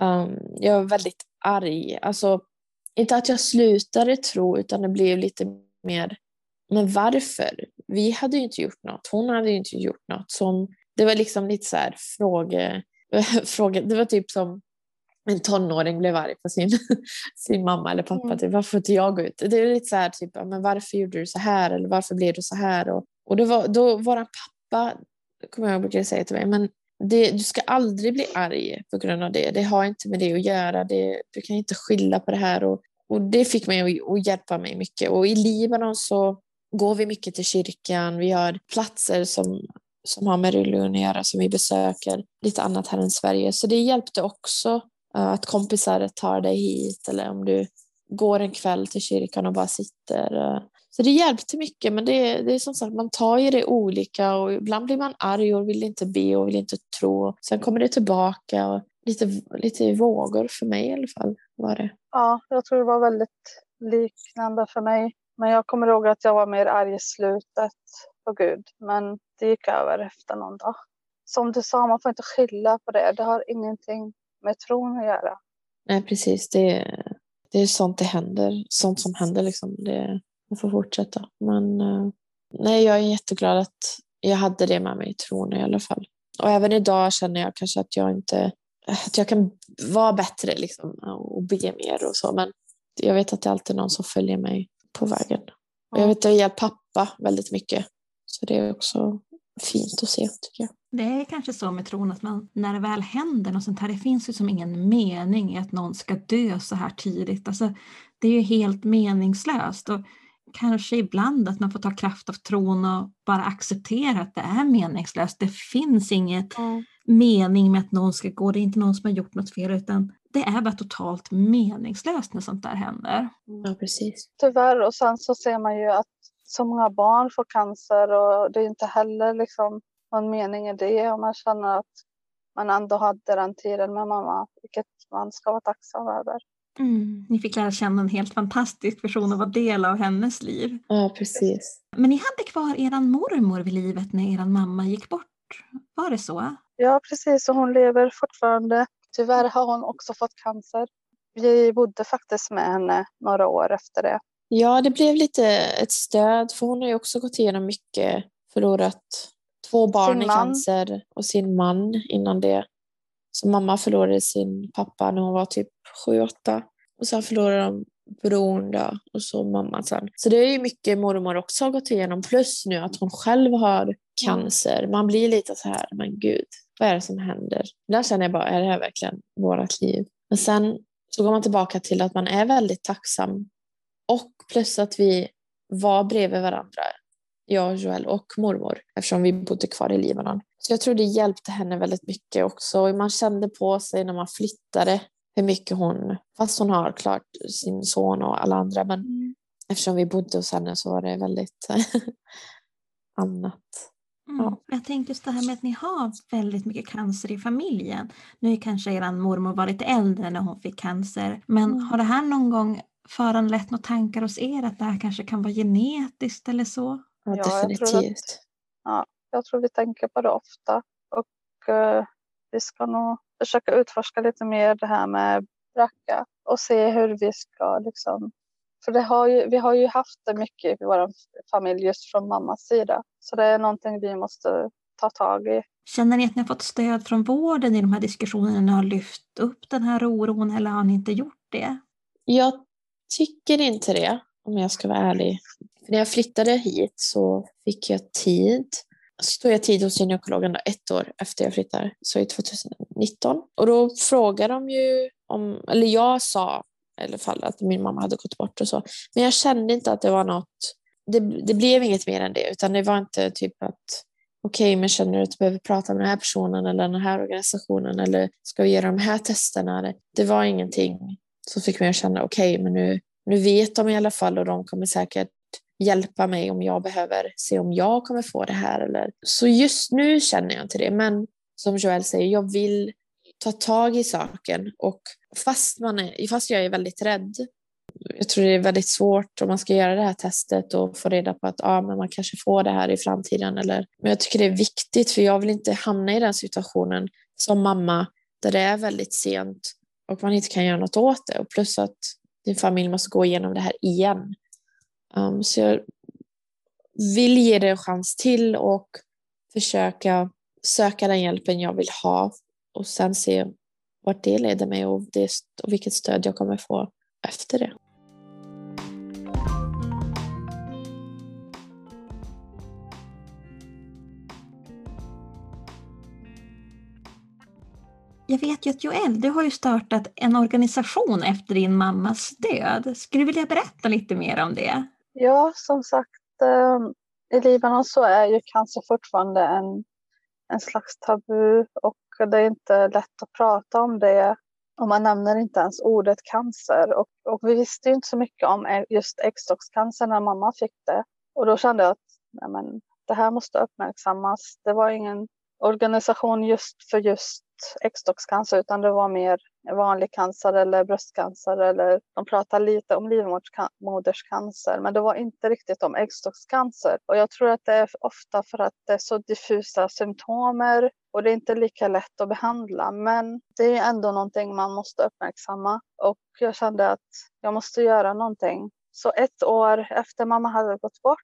Um, jag var väldigt arg. Alltså, inte att jag slutade tro utan det blev lite mer, men varför? Vi hade ju inte gjort något. Hon hade ju inte gjort något. Som, det var liksom lite så här fråge, fråge. Det var typ som en tonåring blev arg på sin, sin mamma eller pappa. Mm. Typ, varför inte jag gå ut? Det är lite så här typ, men varför gjorde du så här? Eller varför blev du så här? Och, och det var, då var en pappa, kommer jag brukar säga till mig, men det, du ska aldrig bli arg på grund av det. Det har inte med det att göra. Det, du kan inte skylla på det här. Och, och det fick mig att hjälpa mig mycket. Och i Libanon så går vi mycket till kyrkan. Vi har platser som... som har med religion att göra, som vi besöker. Lite annat här än Sverige. Så det hjälpte också uh, att kompisar tar dig hit. Eller om du går en kväll till kyrkan och bara sitter. Uh. Så det hjälpte mycket. Men det, det är som sagt, man tar ju det olika. Och ibland blir man arg och vill inte be och vill inte tro. Sen kommer det tillbaka. Och lite, lite vågor för mig i alla fall var det. Ja, jag tror det var väldigt liknande för mig. Men jag kommer ihåg att jag var mer arg i slutet. På Gud. Men det gick över efter någon dag. Som du sa, man får inte skylla på det. Det har ingenting med tron att göra. Nej, precis. Det är, det är sånt det händer. Sånt som händer liksom. Det, man får fortsätta. Men nej, jag är jätteglad att jag hade det med mig i tron i alla fall. Och även idag känner jag kanske att jag inte att jag kan vara bättre liksom, och be mer och så, men jag vet att det är alltid någon som följer mig på vägen. Och jag vet att jag har hjälpt pappa väldigt mycket, så det är också fint att se, tycker jag. Det är kanske så med tron att man, när det väl händer något sånt här, det finns ju som ingen mening i att någon ska dö så här tidigt. Alltså, det är ju helt meningslöst, och kanske ibland att man får ta kraft av tron och bara acceptera att det är meningslöst. Det finns inget mm. mening med att någon ska gå, det är inte någon som har gjort något fel, utan det är bara totalt meningslöst när sånt där händer. Ja, precis. Tyvärr, och sen så ser man ju att så många barn får cancer, och det är inte heller liksom någon mening i det, och man känner att man ändå hade den tiden med mamma, vilket man ska vara tacksam över. Mm. Ni fick lära känna en helt fantastisk person och vara del av hennes liv. Ja, precis. Men ni hade kvar eran mormor vid livet när eran mamma gick bort. Var det så? Ja, precis. Och hon lever fortfarande. Tyvärr har hon också fått cancer. Vi bodde faktiskt med henne några år efter det. Ja, det blev lite ett stöd. För hon har ju också gått igenom mycket. Förlorat två barn i cancer och sin man innan det. Så mamma förlorade sin pappa när hon var typ sju åtta. Och sen förlorade de bron då. Och så mamma sen. Så det är ju mycket mormor också har gått igenom. Plus nu att hon själv har cancer. Man blir lite så här, men gud, vad är det som händer? Där känner jag bara, är det här verkligen vårat liv? Men sen så går man tillbaka till att man är väldigt tacksam. Och plus att vi var bredvid varandra. Jag, Joel och mormor. Eftersom vi bodde kvar i Libanon. Så jag tror det hjälpte henne väldigt mycket också. Man kände på sig när man flyttade hur mycket hon, fast hon har klart sin son och alla andra. Men mm. eftersom vi bodde hos henne så var det väldigt annat. Mm. Ja. Jag tänkte just det här med att ni har väldigt mycket cancer i familjen. Nu kanske er mormor var lite äldre när hon fick cancer. Men mm. har det här någon gång föranlett några tankar hos er att det här kanske kan vara genetiskt eller så? Ja, ja, definitivt. Jag tror att, ja, jag tror vi tänker på det ofta. Och eh, vi ska nog försöka utforska lite mer det här med BRCA. Och se hur vi ska liksom... För det har ju, vi har ju haft det mycket i vår familj just från mammas sida. Så det är någonting vi måste ta tag i. Känner ni att ni har fått stöd från vården i de här diskussionerna? Ni har lyft upp den här oron, eller har ni inte gjort det? Jag tycker inte det, om jag ska vara ärlig. För när jag flyttade hit så fick jag tid. Så tog jag tid hos gynekologen ett år efter jag flyttade. Så i tjugonitton. Och då frågade de ju om... Eller jag sa... i alla fall att min mamma hade gått bort och så. Men jag kände inte att det var något... Det, det blev inget mer än det. Utan det var inte typ att... Okej, okay, men känner du att du behöver prata med den här personen eller den här organisationen? Eller ska vi göra de här testerna? Det var ingenting som fick mig att känna... Okej, okay, men nu, nu vet de i alla fall. Och de kommer säkert hjälpa mig om jag behöver. Se om jag kommer få det här. Eller. Så just nu känner jag inte det. Men som Joel säger, jag vill... ta tag i saken, och fast, man är, fast jag är väldigt rädd, jag tror det är väldigt svårt om man ska göra det här testet och få reda på att ah, men man kanske får det här i framtiden. Eller, men jag tycker det är viktigt, för jag vill inte hamna i den situationen som mamma där det är väldigt sent och man inte kan göra något åt det, och plus att din familj måste gå igenom det här igen. Um, så jag vill ge det en chans till och försöka söka den hjälpen jag vill ha. Och sen se vart det leder mig och, det, och vilket stöd jag kommer få efter det. Jag vet ju att Joel, du har ju startat en organisation efter din mammas död. Skulle du vilja berätta lite mer om det? Ja, som sagt, i Libanon så är ju cancer fortfarande en, en slags tabu, och det är inte lätt att prata om det, och man nämner inte ens ordet cancer. Och, och vi visste ju inte så mycket om just äggstockscancer när mamma fick det. Och då kände jag att nej men, det här måste uppmärksammas. Det var ingen organisation just för just äggstockscancer, utan det var mer vanlig cancer eller bröstcancer. Eller, de pratade lite om livmoderscancer, men det var inte riktigt om äggstockscancer. Och jag tror att det är ofta för att det är så diffusa symptomer. Och det är inte lika lätt att behandla, men det är ju ändå någonting man måste uppmärksamma. Och jag kände att jag måste göra någonting. Så ett år efter mamma hade gått bort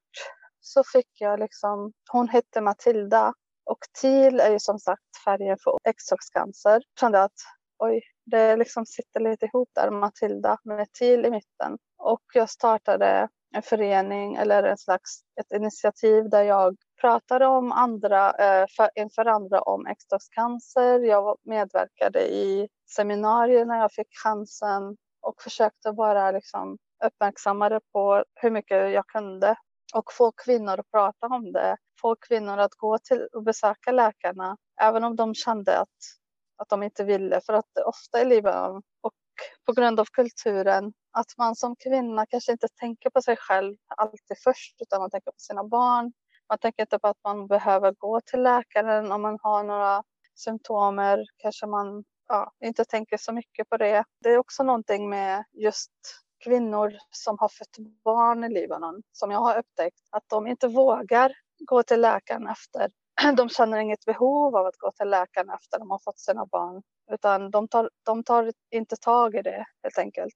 så fick jag liksom, hon hette Matilda. Och teal är ju som sagt färgen för äggstockscancer. Jag kände att oj, det liksom sitter lite ihop där, Matilda med till i mitten. Och jag startade en förening eller en slags ett initiativ där jag pratade om andra, för, inför andra om äggstockscancer. Jag medverkade i seminarier när jag fick chansen och försökte bara liksom uppmärksamma det på hur mycket jag kunde. Och få kvinnor att prata om det. Få kvinnor att gå till och besöka läkarna. Även om de kände att, att de inte ville. För att ofta i Libanon och på grund av kulturen. Att man som kvinna kanske inte tänker på sig själv alltid först. Utan man tänker på sina barn. Man tänker inte på att man behöver gå till läkaren om man har några symptomer. Kanske man ja, inte tänker så mycket på det. Det är också någonting med just kvinnor som har fött barn i Libanon, som jag har upptäckt, att de inte vågar gå till läkaren efter. De känner inget behov av att gå till läkaren efter de har fått sina barn. Utan de tar, de tar inte tag i det helt enkelt.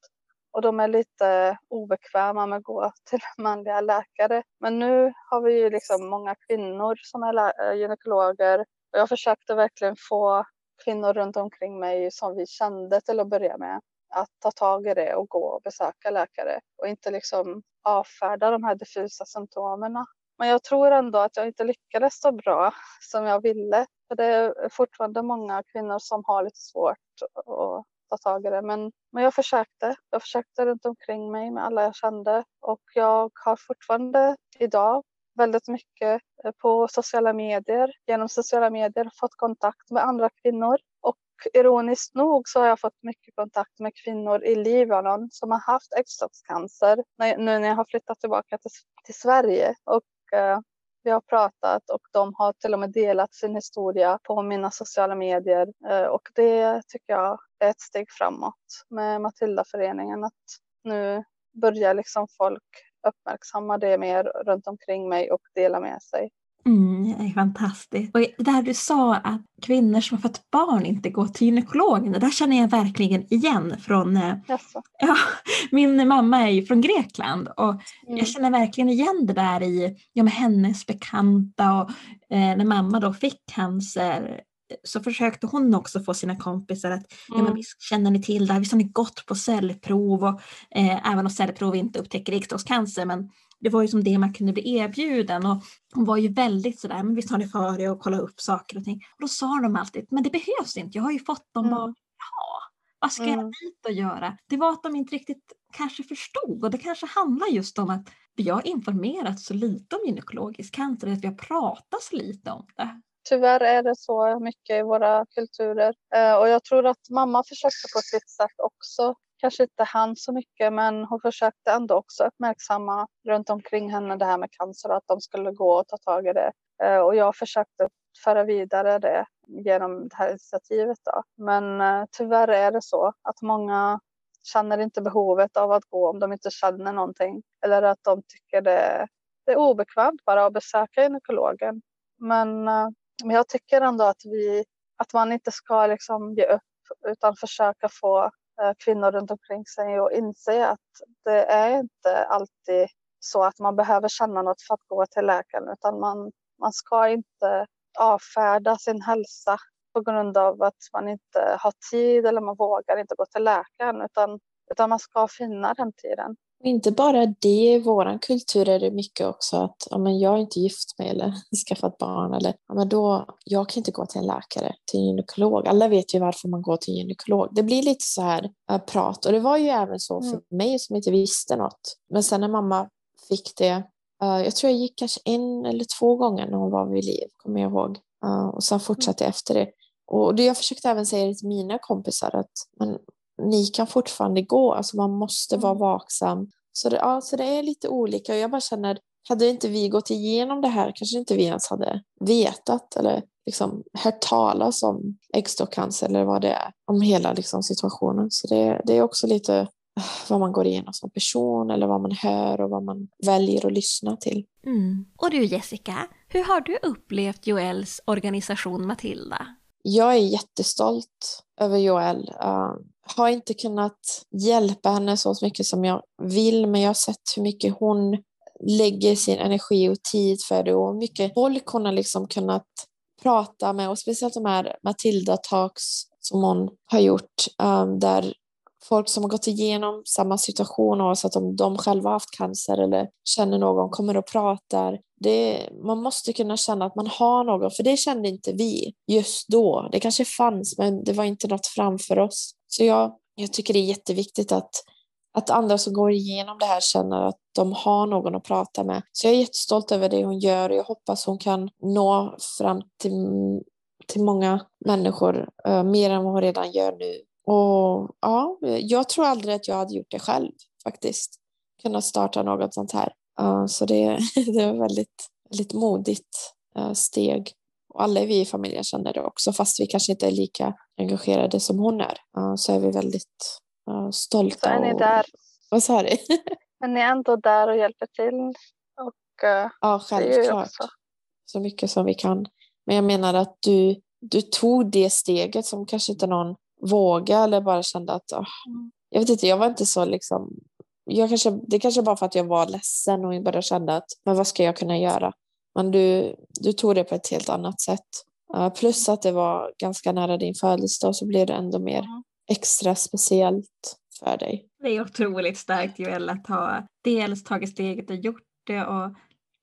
Och de är lite obekväma med att gå till manliga läkare. Men nu har vi ju liksom många kvinnor som är lä- gynekologer. Och jag försökte verkligen få kvinnor runt omkring mig som vi kände till att börja med. Att ta tag i det och gå och besöka läkare. Och inte liksom avfärda de här diffusa symptomerna. Men jag tror ändå att jag inte lyckades så bra som jag ville. För det är fortfarande många kvinnor som har lite svårt att ta tag i det. Men, men jag försökte. Jag försökte runt omkring mig med alla jag kände. Och jag har fortfarande idag väldigt mycket på sociala medier. Genom sociala medier fått kontakt med andra kvinnor. Och ironiskt nog så har jag fått mycket kontakt med kvinnor i Libanon som har haft äggstockscancer nu när jag har flyttat tillbaka till, till Sverige. Och eh, vi har pratat och de har till och med delat sin historia på mina sociala medier. Eh, och det tycker jag är ett steg framåt med Matilda-föreningen. Att nu börjar liksom folk uppmärksamma det mer runt omkring mig och dela med sig. Mm, det är fantastiskt. Och det där du sa att kvinnor som har fått barn inte går till gynekologen, det där känner jag verkligen igen från yes. ja, min mamma är ju från Grekland och mm. jag känner verkligen igen det där i ja, med hennes bekanta och eh, när mamma då fick cancer så försökte hon också få sina kompisar att mm. ja, men visst känner ni till det här, visst har ni gått på cellprov och eh, även om cellprov inte upptäcker äggstockscancer men det var ju som det man kunde bli erbjuden och hon var ju väldigt sådär, men visst har ni för er att kolla upp saker och ting. Och då sa de alltid, men det behövs inte, jag har ju fått dem mm. att ja, vad ska mm. jag dit och göra? Det var att de inte riktigt kanske förstod och det kanske handlar just om att vi har informerat så lite om gynekologisk cancer, att vi har pratat så lite om det. Tyvärr är det så mycket i våra kulturer och jag tror att mamma försökte på sitt sätt också. Kanske inte han så mycket men hon försökte ändå också uppmärksamma runt omkring henne det här med cancer och att de skulle gå och ta tag i det. Och jag försökte föra vidare det genom det här initiativet då. Men tyvärr är det så att många känner inte behovet av att gå om de inte känner någonting. Eller att de tycker det, det är obekvämt bara att besöka gynekologen. Men, men jag tycker ändå att, vi, att man inte ska liksom ge upp utan försöka få kvinnor runt omkring sig och inse att det är inte alltid så att man behöver känna något för att gå till läkaren utan man, man ska inte avfärda sin hälsa på grund av att man inte har tid eller man vågar inte gå till läkaren utan, utan man ska finna den tiden. Inte bara det, i vår kultur är det mycket också att ja, men jag är inte gift med eller skaffat barn eller ja, men då, jag kan inte gå till en läkare, till en gynekolog. Alla vet ju varför man går till en gynekolog. Det blir lite så här äh, prat och det var ju även så för mm. mig som inte visste något. Men sen när mamma fick det, äh, jag tror jag gick kanske en eller två gånger när hon var vid liv, kommer jag ihåg. Äh, och sen fortsatte mm. efter det. Och det jag försökte även säga till mina kompisar att man ni kan fortfarande gå, alltså man måste vara vaksam. Så det, ja, så det är lite olika och jag bara känner, hade inte vi gått igenom det här kanske inte vi ens hade vetat eller liksom hört talas om äggstockscancer eller vad det är, om hela liksom, situationen. Så det, det är också lite vad man går igenom som person eller vad man hör och vad man väljer att lyssna till. Mm. Och du Jessica, hur har du upplevt Joels organisation Matilda? Jag är jättestolt över Joel. Uh, har inte kunnat hjälpa henne så mycket som jag vill. Men jag har sett hur mycket hon lägger sin energi och tid för det. Och mycket folk hon har liksom kunnat prata med. Och speciellt de här Matilda Talks som hon har gjort, um, där folk som har gått igenom samma situation, och så att om de själva haft cancer eller känner någon, kommer och pratar. Det, man måste kunna känna att man har någon, för det kände inte vi just då. Det kanske fanns, men det var inte något framför oss. Så jag, jag tycker det är jätteviktigt att, att andra som går igenom det här känner att de har någon att prata med. Så jag är jättestolt över det hon gör, och jag hoppas hon kan nå fram till, till många människor, uh, mer än vad hon redan gör nu. Och ja, jag tror aldrig att jag hade gjort det själv faktiskt. Kunna starta något sånt här. Uh, så det, det var väldigt, väldigt modigt uh, steg. Och alla vi i familjen känner det också. Fast vi kanske inte är lika engagerade som hon är. Uh, så är vi väldigt uh, stolta. Så är ni där. Vad sa du? Men ni är ändå där och hjälper till. Och, uh, ja, självklart. Så mycket som vi kan. Men jag menar att du, du tog det steget som kanske inte någon våga, eller bara kände att oh, jag vet inte, jag var inte så liksom, jag kanske, det kanske bara för att jag var ledsen och bara kände att men vad ska jag kunna göra, men du, du tog det på ett helt annat sätt, uh, plus att det var ganska nära din födelsedag, så blev det ändå mer extra speciellt för dig. Det är otroligt starkt, Joel, att ha dels tagit steget och gjort det och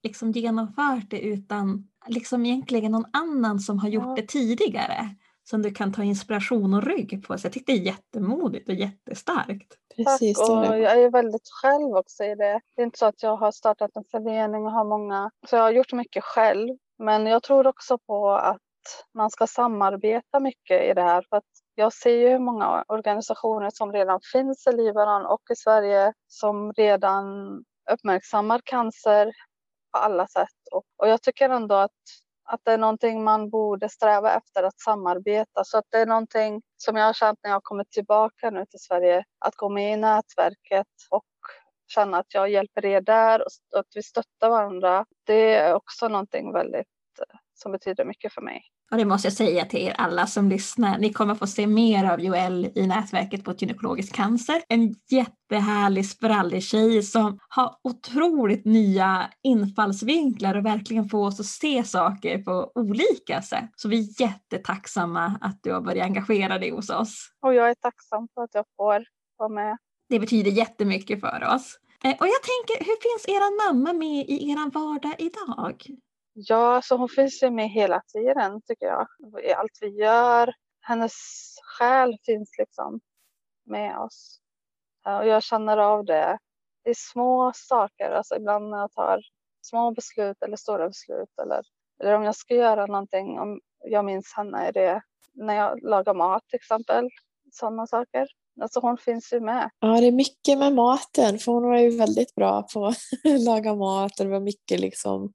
liksom genomfört det utan liksom egentligen någon annan som har gjort det tidigare, som du kan ta inspiration och rygg på. Så jag tyckte det är jättemodigt och jättestarkt. Precis. Tack, och jag är väldigt själv också i det. Det är inte så att jag har startat en förening och har många. Så jag har gjort mycket själv. Men jag tror också på att man ska samarbeta mycket i det här. För att jag ser ju hur många organisationer som redan finns i Libanon och i Sverige, som redan uppmärksammar cancer på alla sätt. Och, och jag tycker ändå att Att det är någonting man borde sträva efter, att samarbeta. Så att det är någonting som jag har känt när jag har kommit tillbaka nu till Sverige. Att gå med i nätverket och känna att jag hjälper er där och att vi stöttar varandra. Det är också någonting väldigt som betyder mycket för mig. Och det måste jag säga till er alla som lyssnar. Ni kommer få se mer av Joel i nätverket mot gynekologisk cancer. En jättehärlig, sprallig tjej som har otroligt nya infallsvinklar och verkligen får oss att se saker på olika sätt. Så vi är jättetacksamma att du har börjat engagera dig hos oss. Och jag är tacksam för att jag får vara med. Det betyder jättemycket för oss. Och jag tänker, hur finns era mamma med i er vardag idag? Ja, så hon finns ju med hela tiden, tycker jag. I allt vi gör. Hennes själ finns liksom med oss. Och jag känner av det. Det är små saker. Alltså ibland när jag tar små beslut eller stora beslut. Eller, eller om jag ska göra någonting. Om jag minns henne i det. När jag lagar mat till exempel. Sådana saker. Alltså hon finns ju med. Ja, det är mycket med maten. För hon var ju väldigt bra på att laga mat. Och det var mycket liksom.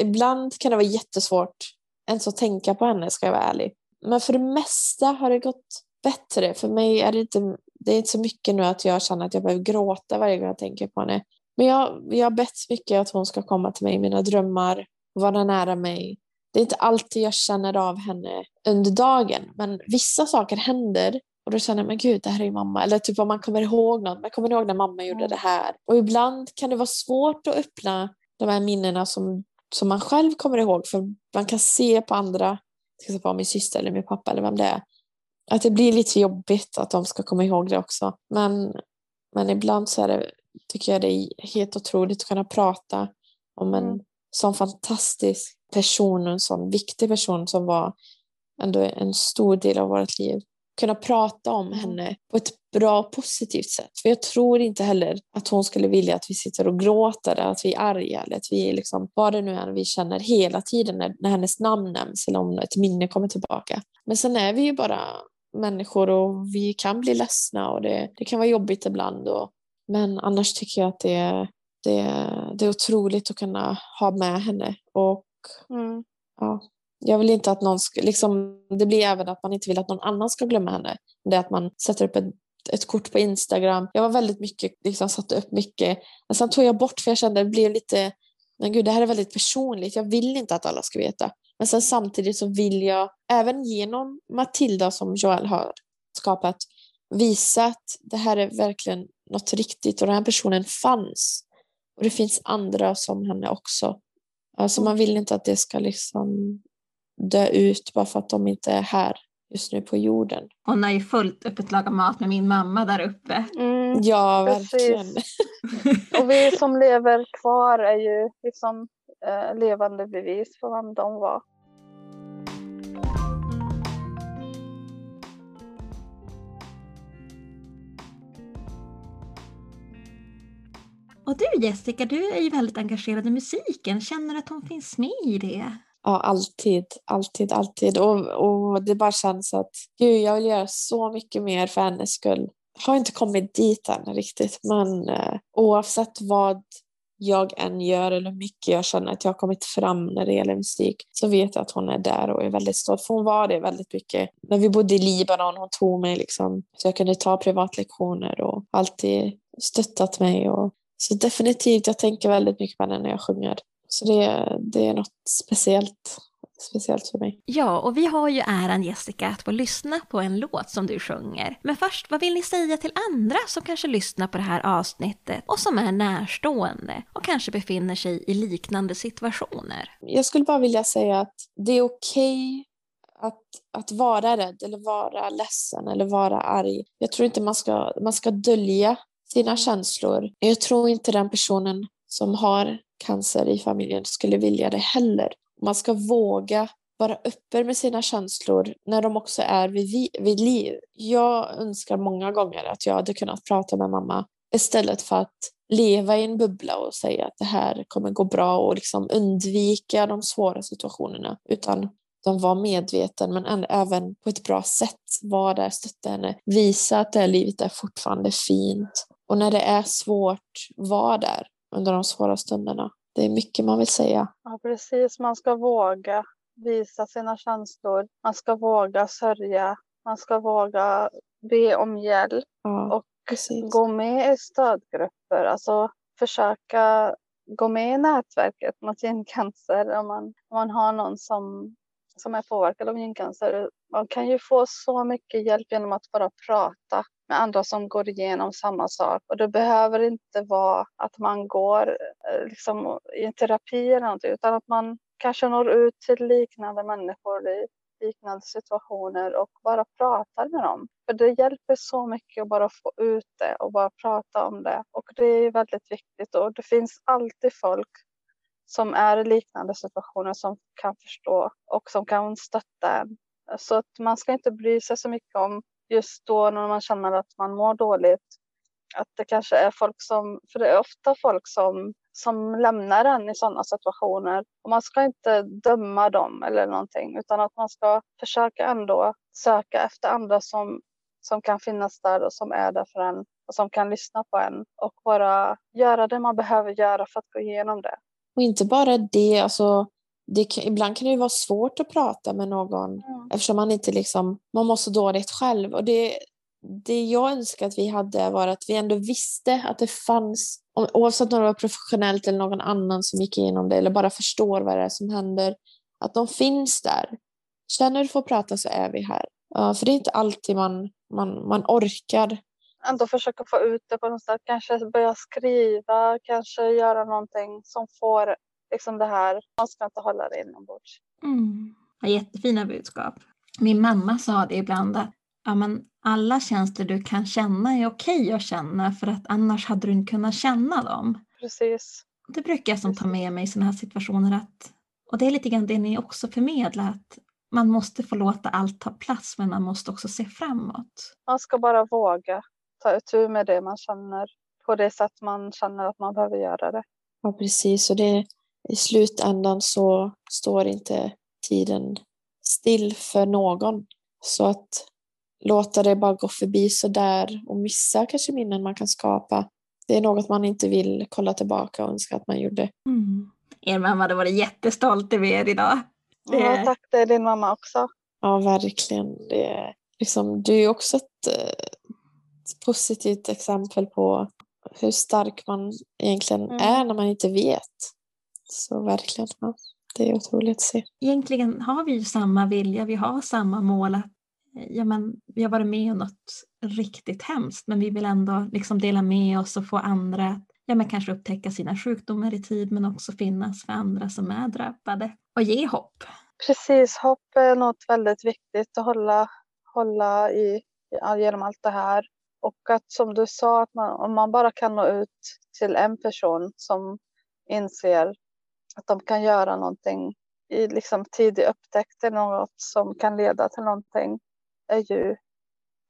Ibland kan det vara jättesvårt ens att tänka på henne, ska jag vara ärlig. Men för det mesta har det gått bättre. För mig är det inte, det är inte så mycket nu att jag känner att jag behöver gråta varje gång jag tänker på henne. Men jag, jag har bett mycket att hon ska komma till mig i mina drömmar och vara nära mig. Det är inte alltid jag känner av henne under dagen. Men vissa saker händer och då känner jag, men gud, det här är ju mamma. Eller typ om man kommer ihåg något. Man kommer ihåg när mamma gjorde det här. Och ibland kan det vara svårt att öppna de här minnena som... som man själv kommer ihåg, för man kan se på andra, ska säga på min syster eller min pappa eller vem det är, att det blir lite jobbigt att de ska komma ihåg det också, men, men ibland så är det, tycker jag det är helt otroligt att kunna prata om en mm. sån fantastisk person och en sån viktig person som var ändå en stor del av vårt liv, kunna prata om henne på ett bra och positivt sätt. För jag tror inte heller att hon skulle vilja att vi sitter och gråter, att vi är arga, eller att vi är liksom, vad det nu är vi känner hela tiden när, när hennes namn nämns eller om ett minne kommer tillbaka. Men sen är vi ju bara människor och vi kan bli ledsna och det, det kan vara jobbigt ibland. Och, men annars tycker jag att det, det, det är otroligt att kunna ha med henne. Och mm. ja... Jag vill inte att någon ska, liksom, det blir även att man inte vill att någon annan ska glömma henne. Det är att man sätter upp ett, ett kort på Instagram. Jag var väldigt mycket, liksom satte upp mycket. Men sen tog jag bort, för jag kände att det blev lite, men gud, det här är väldigt personligt. Jag vill inte att alla ska veta. Men sen samtidigt så vill jag, även genom Matilda som Joel har skapat, visa att det här är verkligen något riktigt. Och den här personen fanns. Och det finns andra som henne också. Alltså man vill inte att det ska liksom dö ut bara för att de inte är här. just nu på jorden. Hon har ju fullt öppet lagat mat med min mamma där uppe. Mm, ja, verkligen. Och vi som lever kvar är ju liksom eh, levande bevis för vem de var. Och du Jessica, du är ju väldigt engagerad i musiken. Känner du att hon finns med i det? Ja, alltid, alltid, alltid. Och, och det bara känns att gud, jag vill göra så mycket mer för hennes skull. Har inte kommit dit än riktigt, men eh, oavsett vad jag än gör eller mycket jag känner att jag har kommit fram när det gäller musik, så vet jag att hon är där och är väldigt stolt. För hon var det väldigt mycket. När vi bodde i Libanon, hon tog mig liksom, så jag kunde ta privatlektioner och alltid stöttat mig. Och så definitivt, jag tänker väldigt mycket på henne när jag sjunger. Så det, det är något speciellt, speciellt för mig. Ja, och vi har ju äran Jessica att få lyssna på en låt som du sjunger. Men först, vad vill ni säga till andra som kanske lyssnar på det här avsnittet och som är närstående och kanske befinner sig i liknande situationer? Jag skulle bara vilja säga att det är okej att, att vara rädd eller vara ledsen eller vara arg. Jag tror inte man ska, man ska dölja sina känslor. Jag tror inte den personen som har cancer i familjen skulle vilja det heller. Man ska våga vara öppen med sina känslor när de också är vid, vid liv. Jag önskar många gånger att jag hade kunnat prata med mamma istället för att leva i en bubbla och säga att det här kommer gå bra och liksom undvika de svåra situationerna, utan de var medveten, men även på ett bra sätt var där, stötta henne. Visa att det här livet är fortfarande fint. Och när det är svårt, var där under de svåra stunderna. Det är mycket man vill säga. Ja, precis. Man ska våga visa sina känslor. Man ska våga sörja. Man ska våga be om hjälp. Ja, och precis. Gå med i stödgrupper. Alltså försöka gå med i nätverket mot gyncancer. Om man, om man har någon som... som är påverkad av gyncancer. Man kan ju få så mycket hjälp genom att bara prata med andra som går igenom samma sak. Och det behöver inte vara att man går liksom i en terapi eller något, utan att man kanske når ut till liknande människor i liknande situationer och bara pratar med dem. För det hjälper så mycket att bara få ut det och bara prata om det. Och det är väldigt viktigt, och det finns alltid folk som är i liknande situationer som kan förstå och som kan stötta en. Så att man ska inte bry sig så mycket om just då när man känner att man mår dåligt. Att det kanske är folk som, för det är ofta folk som, som lämnar en i sådana situationer. Och man ska inte döma dem eller någonting, utan att man ska försöka ändå söka efter andra som, som kan finnas där och som är där för en och som kan lyssna på en. Och bara göra det man behöver göra för att gå igenom det. Och inte bara det, alltså, det, ibland kan det ju vara svårt att prata med någon, mm. eftersom man inte liksom, man mår så dåligt själv. Och det, det jag önskar att vi hade var att vi ändå visste att det fanns, oavsett om det var professionellt eller någon annan som gick igenom det eller bara förstår vad det är som händer, att de finns där. Känner du får prata, så är vi här. Uh, för det är inte alltid man, man, man orkar. Ändå försöka få ut det på något sätt. Kanske börja skriva. Kanske göra någonting som får liksom det här. Man ska inte hålla det inombords. Mm. Jättefina budskap. Min mamma sa det ibland att ja, men alla känslor du kan känna är okej att känna. För att annars hade du inte kunnat känna dem. Precis. Det brukar jag som Precis. Ta med mig i sådana här situationer. Att, och det är lite grann det ni också förmedlar. Att man måste få låta allt ta plats. Men man måste också se framåt. Man ska bara våga. Ta tur med det man känner. På det sätt man känner att man behöver göra det. Ja, precis. Och det, i slutändan så står inte tiden still för någon. Så att låta det bara gå förbi så där och missa kanske minnen man kan skapa. Det är något man inte vill kolla tillbaka och önska att man gjorde. Mm. Er mamma hade varit jättestolt över er idag. Det... Ja, tack. Det är din mamma också. Ja, verkligen. Det är, liksom, du är också ett... positivt exempel på hur stark man egentligen mm. är när man inte vet. Så verkligen, ja, det är otroligt att se. Egentligen har vi ju samma vilja, vi har samma mål att ja, men, vi har varit med om något riktigt hemskt, men vi vill ändå liksom dela med oss och få andra att ja, men kanske upptäcka sina sjukdomar i tid, men också finnas för andra som är drabbade och ge hopp. Precis, hopp är något väldigt viktigt att hålla hålla i, i, genom allt det här. Och att som du sa, att man, om man bara kan nå ut till en person som inser att de kan göra någonting i liksom tidig upptäckt, något som kan leda till någonting, är ju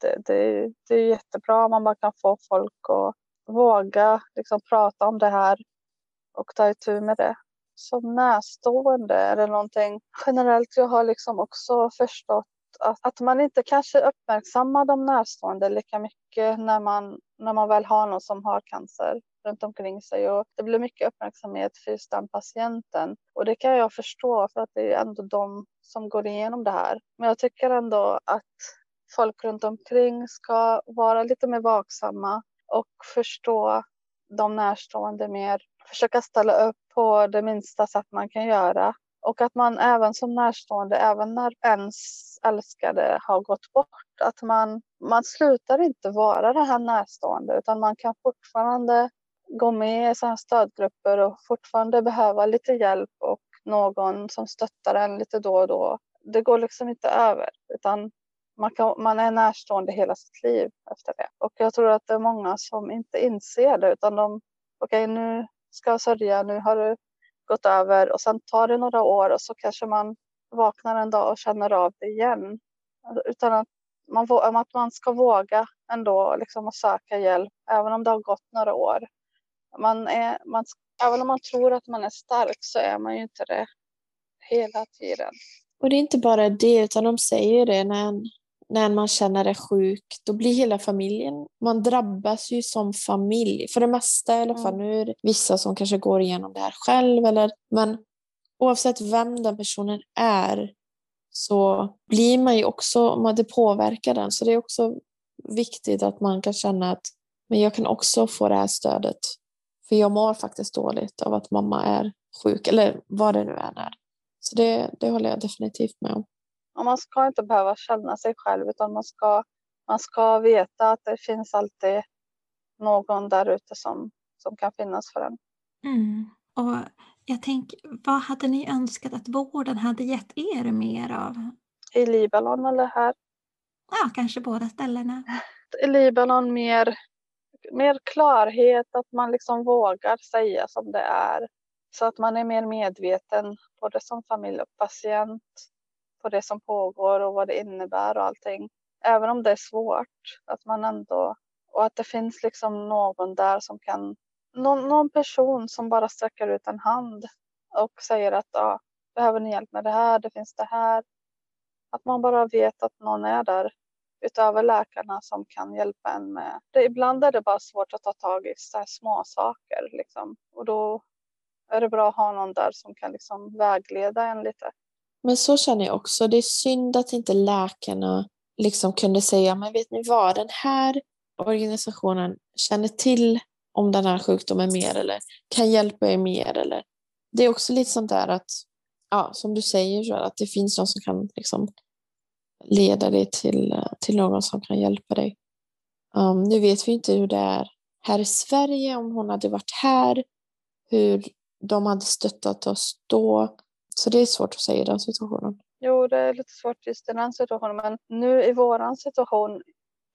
det, det, det är jättebra. Man bara kan få folk att våga liksom prata om det här och ta itu med det. Som närstående eller någonting generellt, jag har liksom också förstått att, att man inte kanske uppmärksammar de närstående lika mycket när man, när man väl har någon som har cancer runt omkring sig, och det blir mycket uppmärksamhet för just den patienten, och det kan jag förstå för att det är ändå de som går igenom det här. Men jag tycker ändå att folk runt omkring ska vara lite mer vaksamma och förstå de närstående mer, försöka ställa upp på det minsta sätt man kan göra. Och att man även som närstående, även när ens älskade har gått bort, att man, man slutar inte vara det här närstående, utan man kan fortfarande gå med i så här stödgrupper och fortfarande behöva lite hjälp och någon som stöttar en lite då och då. Det går liksom inte över, utan man, kan, man är närstående hela sitt liv efter det. Och jag tror att det är många som inte inser det, utan de, okej, okay, nu ska jag sörja, nu har du gått över, och sen tar det några år och så kanske man vaknar en dag och känner av det igen. Utan att man, att man ska våga ändå liksom att söka hjälp även om det har gått några år. Man är, man, även om man tror att man är stark så är man ju inte det hela tiden. Och det är inte bara det, utan de säger det när en, när man känner det sjuk, då blir hela familjen, man drabbas ju som familj för det mesta i alla fall. Nu är det vissa som kanske går igenom det här själv, eller, men oavsett vem den personen är så blir man ju också, det påverkar den, så det är också viktigt att man kan känna att men jag kan också få det här stödet, för jag mår faktiskt dåligt av att mamma är sjuk eller vad det nu än är. Så det, det håller jag definitivt med om. Och man ska inte behöva känna sig själv, utan man ska, man ska veta att det finns alltid någon där ute som, som kan finnas för en. Mm. Och jag tänker, vad hade ni önskat att vården hade gett er mer av? I Libanon eller här? Ja, kanske båda ställena. I Libanon mer, mer klarhet, att man liksom vågar säga som det är. Så att man är mer medveten, både som familj och patient, på det som pågår och vad det innebär och allting. Även om det är svårt, att man ändå, och att det finns liksom någon där som kan, någon, någon person som bara sträcker ut en hand och säger att ja, behöver ni hjälp med det här, det finns det här. Att man bara vet att någon är där utöver läkarna som kan hjälpa en med. Det, ibland är det bara svårt att ta tag i så här små saker liksom. Och då är det bra att ha någon där som kan liksom vägleda en lite. Men så känner jag också. Det är synd att inte läkarna liksom kunde säga, men vet ni vad, den här organisationen känner till om den här sjukdomen mer, eller kan hjälpa er mer, eller. Det är också lite sånt där att, ja, som du säger, så att det finns någon som kan liksom leda dig till, till någon som kan hjälpa dig. Um, nu vet vi inte hur det är här i Sverige, om hon hade varit här, hur de hade stöttat oss då. Så det är svårt att säga i den situationen. Jo, det är lite svårt just i den situationen. Men nu i våran situation,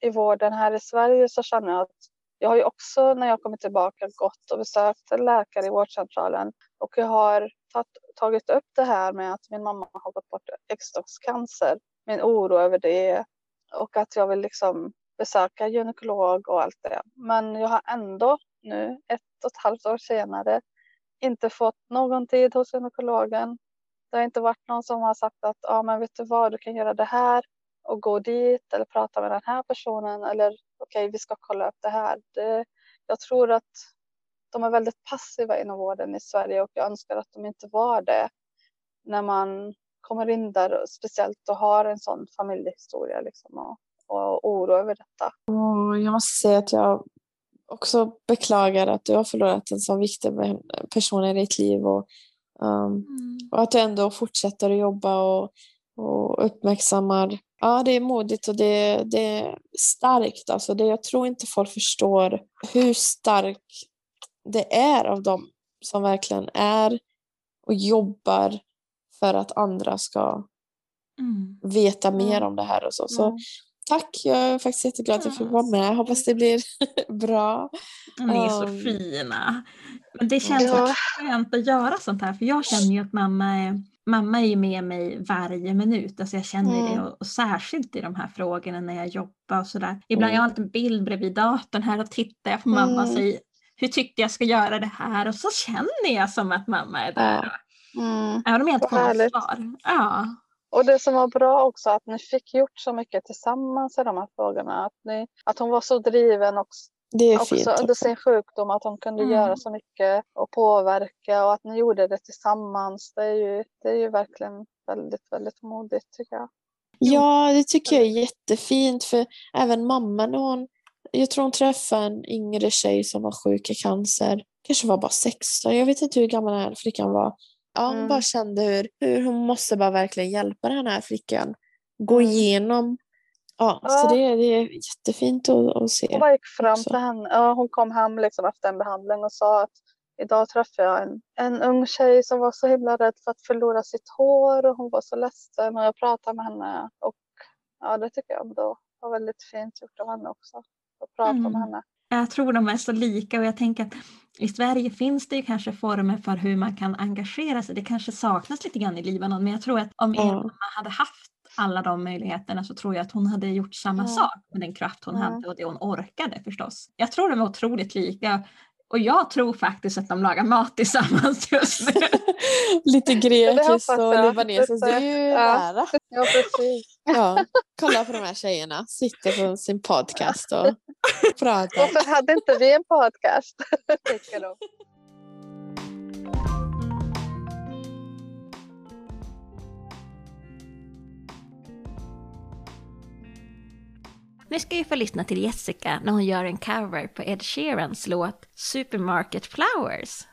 i vården här i Sverige, så känner jag att jag har ju också när jag kommer tillbaka gått och besökt läkare i vårdcentralen. Och jag har tatt, tagit upp det här med att min mamma har gått bort äggstockscancer. Min oro över det. Och att jag vill liksom besöka gynekolog och allt det. Men jag har ändå nu, ett och ett halvt år senare, inte fått någon tid hos gynekologen. Det har inte varit någon som har sagt att ja, men vet du vad, du kan göra det här och gå dit eller prata med den här personen, eller okej, okay, vi ska kolla upp det här. Det, jag tror att de är väldigt passiva inom vården i Sverige, och jag önskar att de inte var det när man kommer in där, och speciellt och har en sån familjehistoria liksom, och, och oro över detta. Oh, jag måste säga att jag också beklagar att du har förlorat en så viktig person i ditt liv, och, um, mm. och att du ändå fortsätter att jobba och, och uppmärksammar. Ja, det är modigt och det, det är starkt. Alltså det, jag tror inte folk förstår hur stark det är av dem som verkligen är och jobbar för att andra ska mm. veta mer om det här och så. Så mm. tack, jag är faktiskt jätteglad att jag fick vara med. Hoppas det blir bra. Ni är så um, fina. Men det känns ja. skönt att göra sånt här. För jag känner ju att mamma är, mamma är med mig varje minut. Alltså jag känner mm. det. Och, och särskilt i de här frågorna när jag jobbar och sådär. Ibland mm. jag har jag en bild bredvid datorn här och tittar jag på mamma mm. och säger hur tyckte jag ska göra det här? Och så känner jag som att mamma är där. Mm. Även om jag inte kommer att svar. Ja. Och det som var bra också att ni fick gjort så mycket tillsammans i de här frågorna. Att, ni, att hon var så driven också, det är fint, också under sin sjukdom. Att hon kunde mm. göra så mycket och påverka. Och att ni gjorde det tillsammans. Det är ju, det är ju verkligen väldigt, väldigt modigt tycker jag. Ja, det tycker jag är jättefint. För även mamman, hon, jag tror hon träffade en yngre tjej som var sjuk i cancer. Kanske var bara sexton. Jag vet inte hur gammal den här flickan var. Ja, hon mm. bara kände hur, hur hon måste bara verkligen hjälpa den här flickan. Gå igenom. Ja, ja. Så det, det är jättefint att, att se. Hon bara gick fram till henne. Ja, hon kom hem liksom efter en behandling och sa att idag träffade jag en, en ung tjej som var så himla rädd för att förlora sitt hår. Och hon var så ledsen och jag pratade med henne. Och ja, det tycker jag då var väldigt fint gjort av henne också. Att prata mm. med henne. Jag tror de är så lika och jag tänker att i Sverige finns det ju kanske former för hur man kan engagera sig. Det kanske saknas lite grann i Libanon, men jag tror att om mm. Emma hade haft alla de möjligheterna så tror jag att hon hade gjort samma mm. sak med den kraft hon mm. hade och det hon orkade förstås. Jag tror de är otroligt lika och jag tror faktiskt att de lagar mat tillsammans just nu. Lite grekiskt och libanesiskt, det är ju ära. Ja, precis. Ja, kolla på de här tjejerna, sitter på sin podcast och pratar. Varför hade inte vi en podcast? Tycker de. Nu ska vi få lyssna till Jessica när hon gör en cover på Ed Sheerans låt Supermarket Flowers.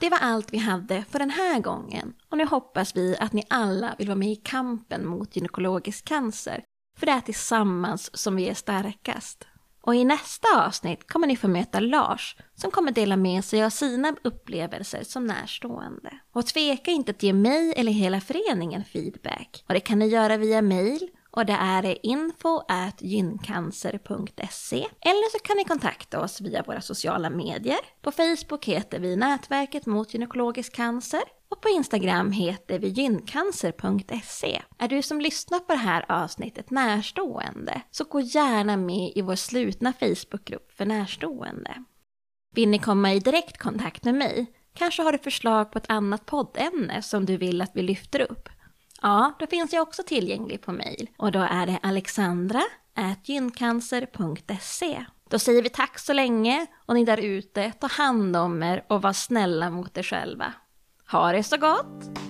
Det var allt vi hade för den här gången och nu hoppas vi att ni alla vill vara med i kampen mot gynekologisk cancer, för det är tillsammans som vi är starkast. Och i nästa avsnitt kommer ni få möta Lars som kommer dela med sig av sina upplevelser som närstående. Och tveka inte att ge mig eller hela föreningen feedback, och det kan ni göra via mail och det är info at gyncancer punkt se, eller så kan ni kontakta oss via våra sociala medier. På Facebook heter vi Nätverket mot gynekologisk cancer och på Instagram heter vi gyncancer punkt se. Är du som lyssnar på det här avsnittet närstående så gå gärna med i vår slutna Facebookgrupp för närstående. Vill ni komma i direkt kontakt med mig? Kanske har du förslag på ett annat poddämne som du vill att vi lyfter upp? Ja, då finns jag också tillgänglig på mejl och då är det alexandra at gyncancer punkt se. Då säger vi tack så länge och ni där ute, ta hand om er och var snälla mot er själva. Ha det så gott!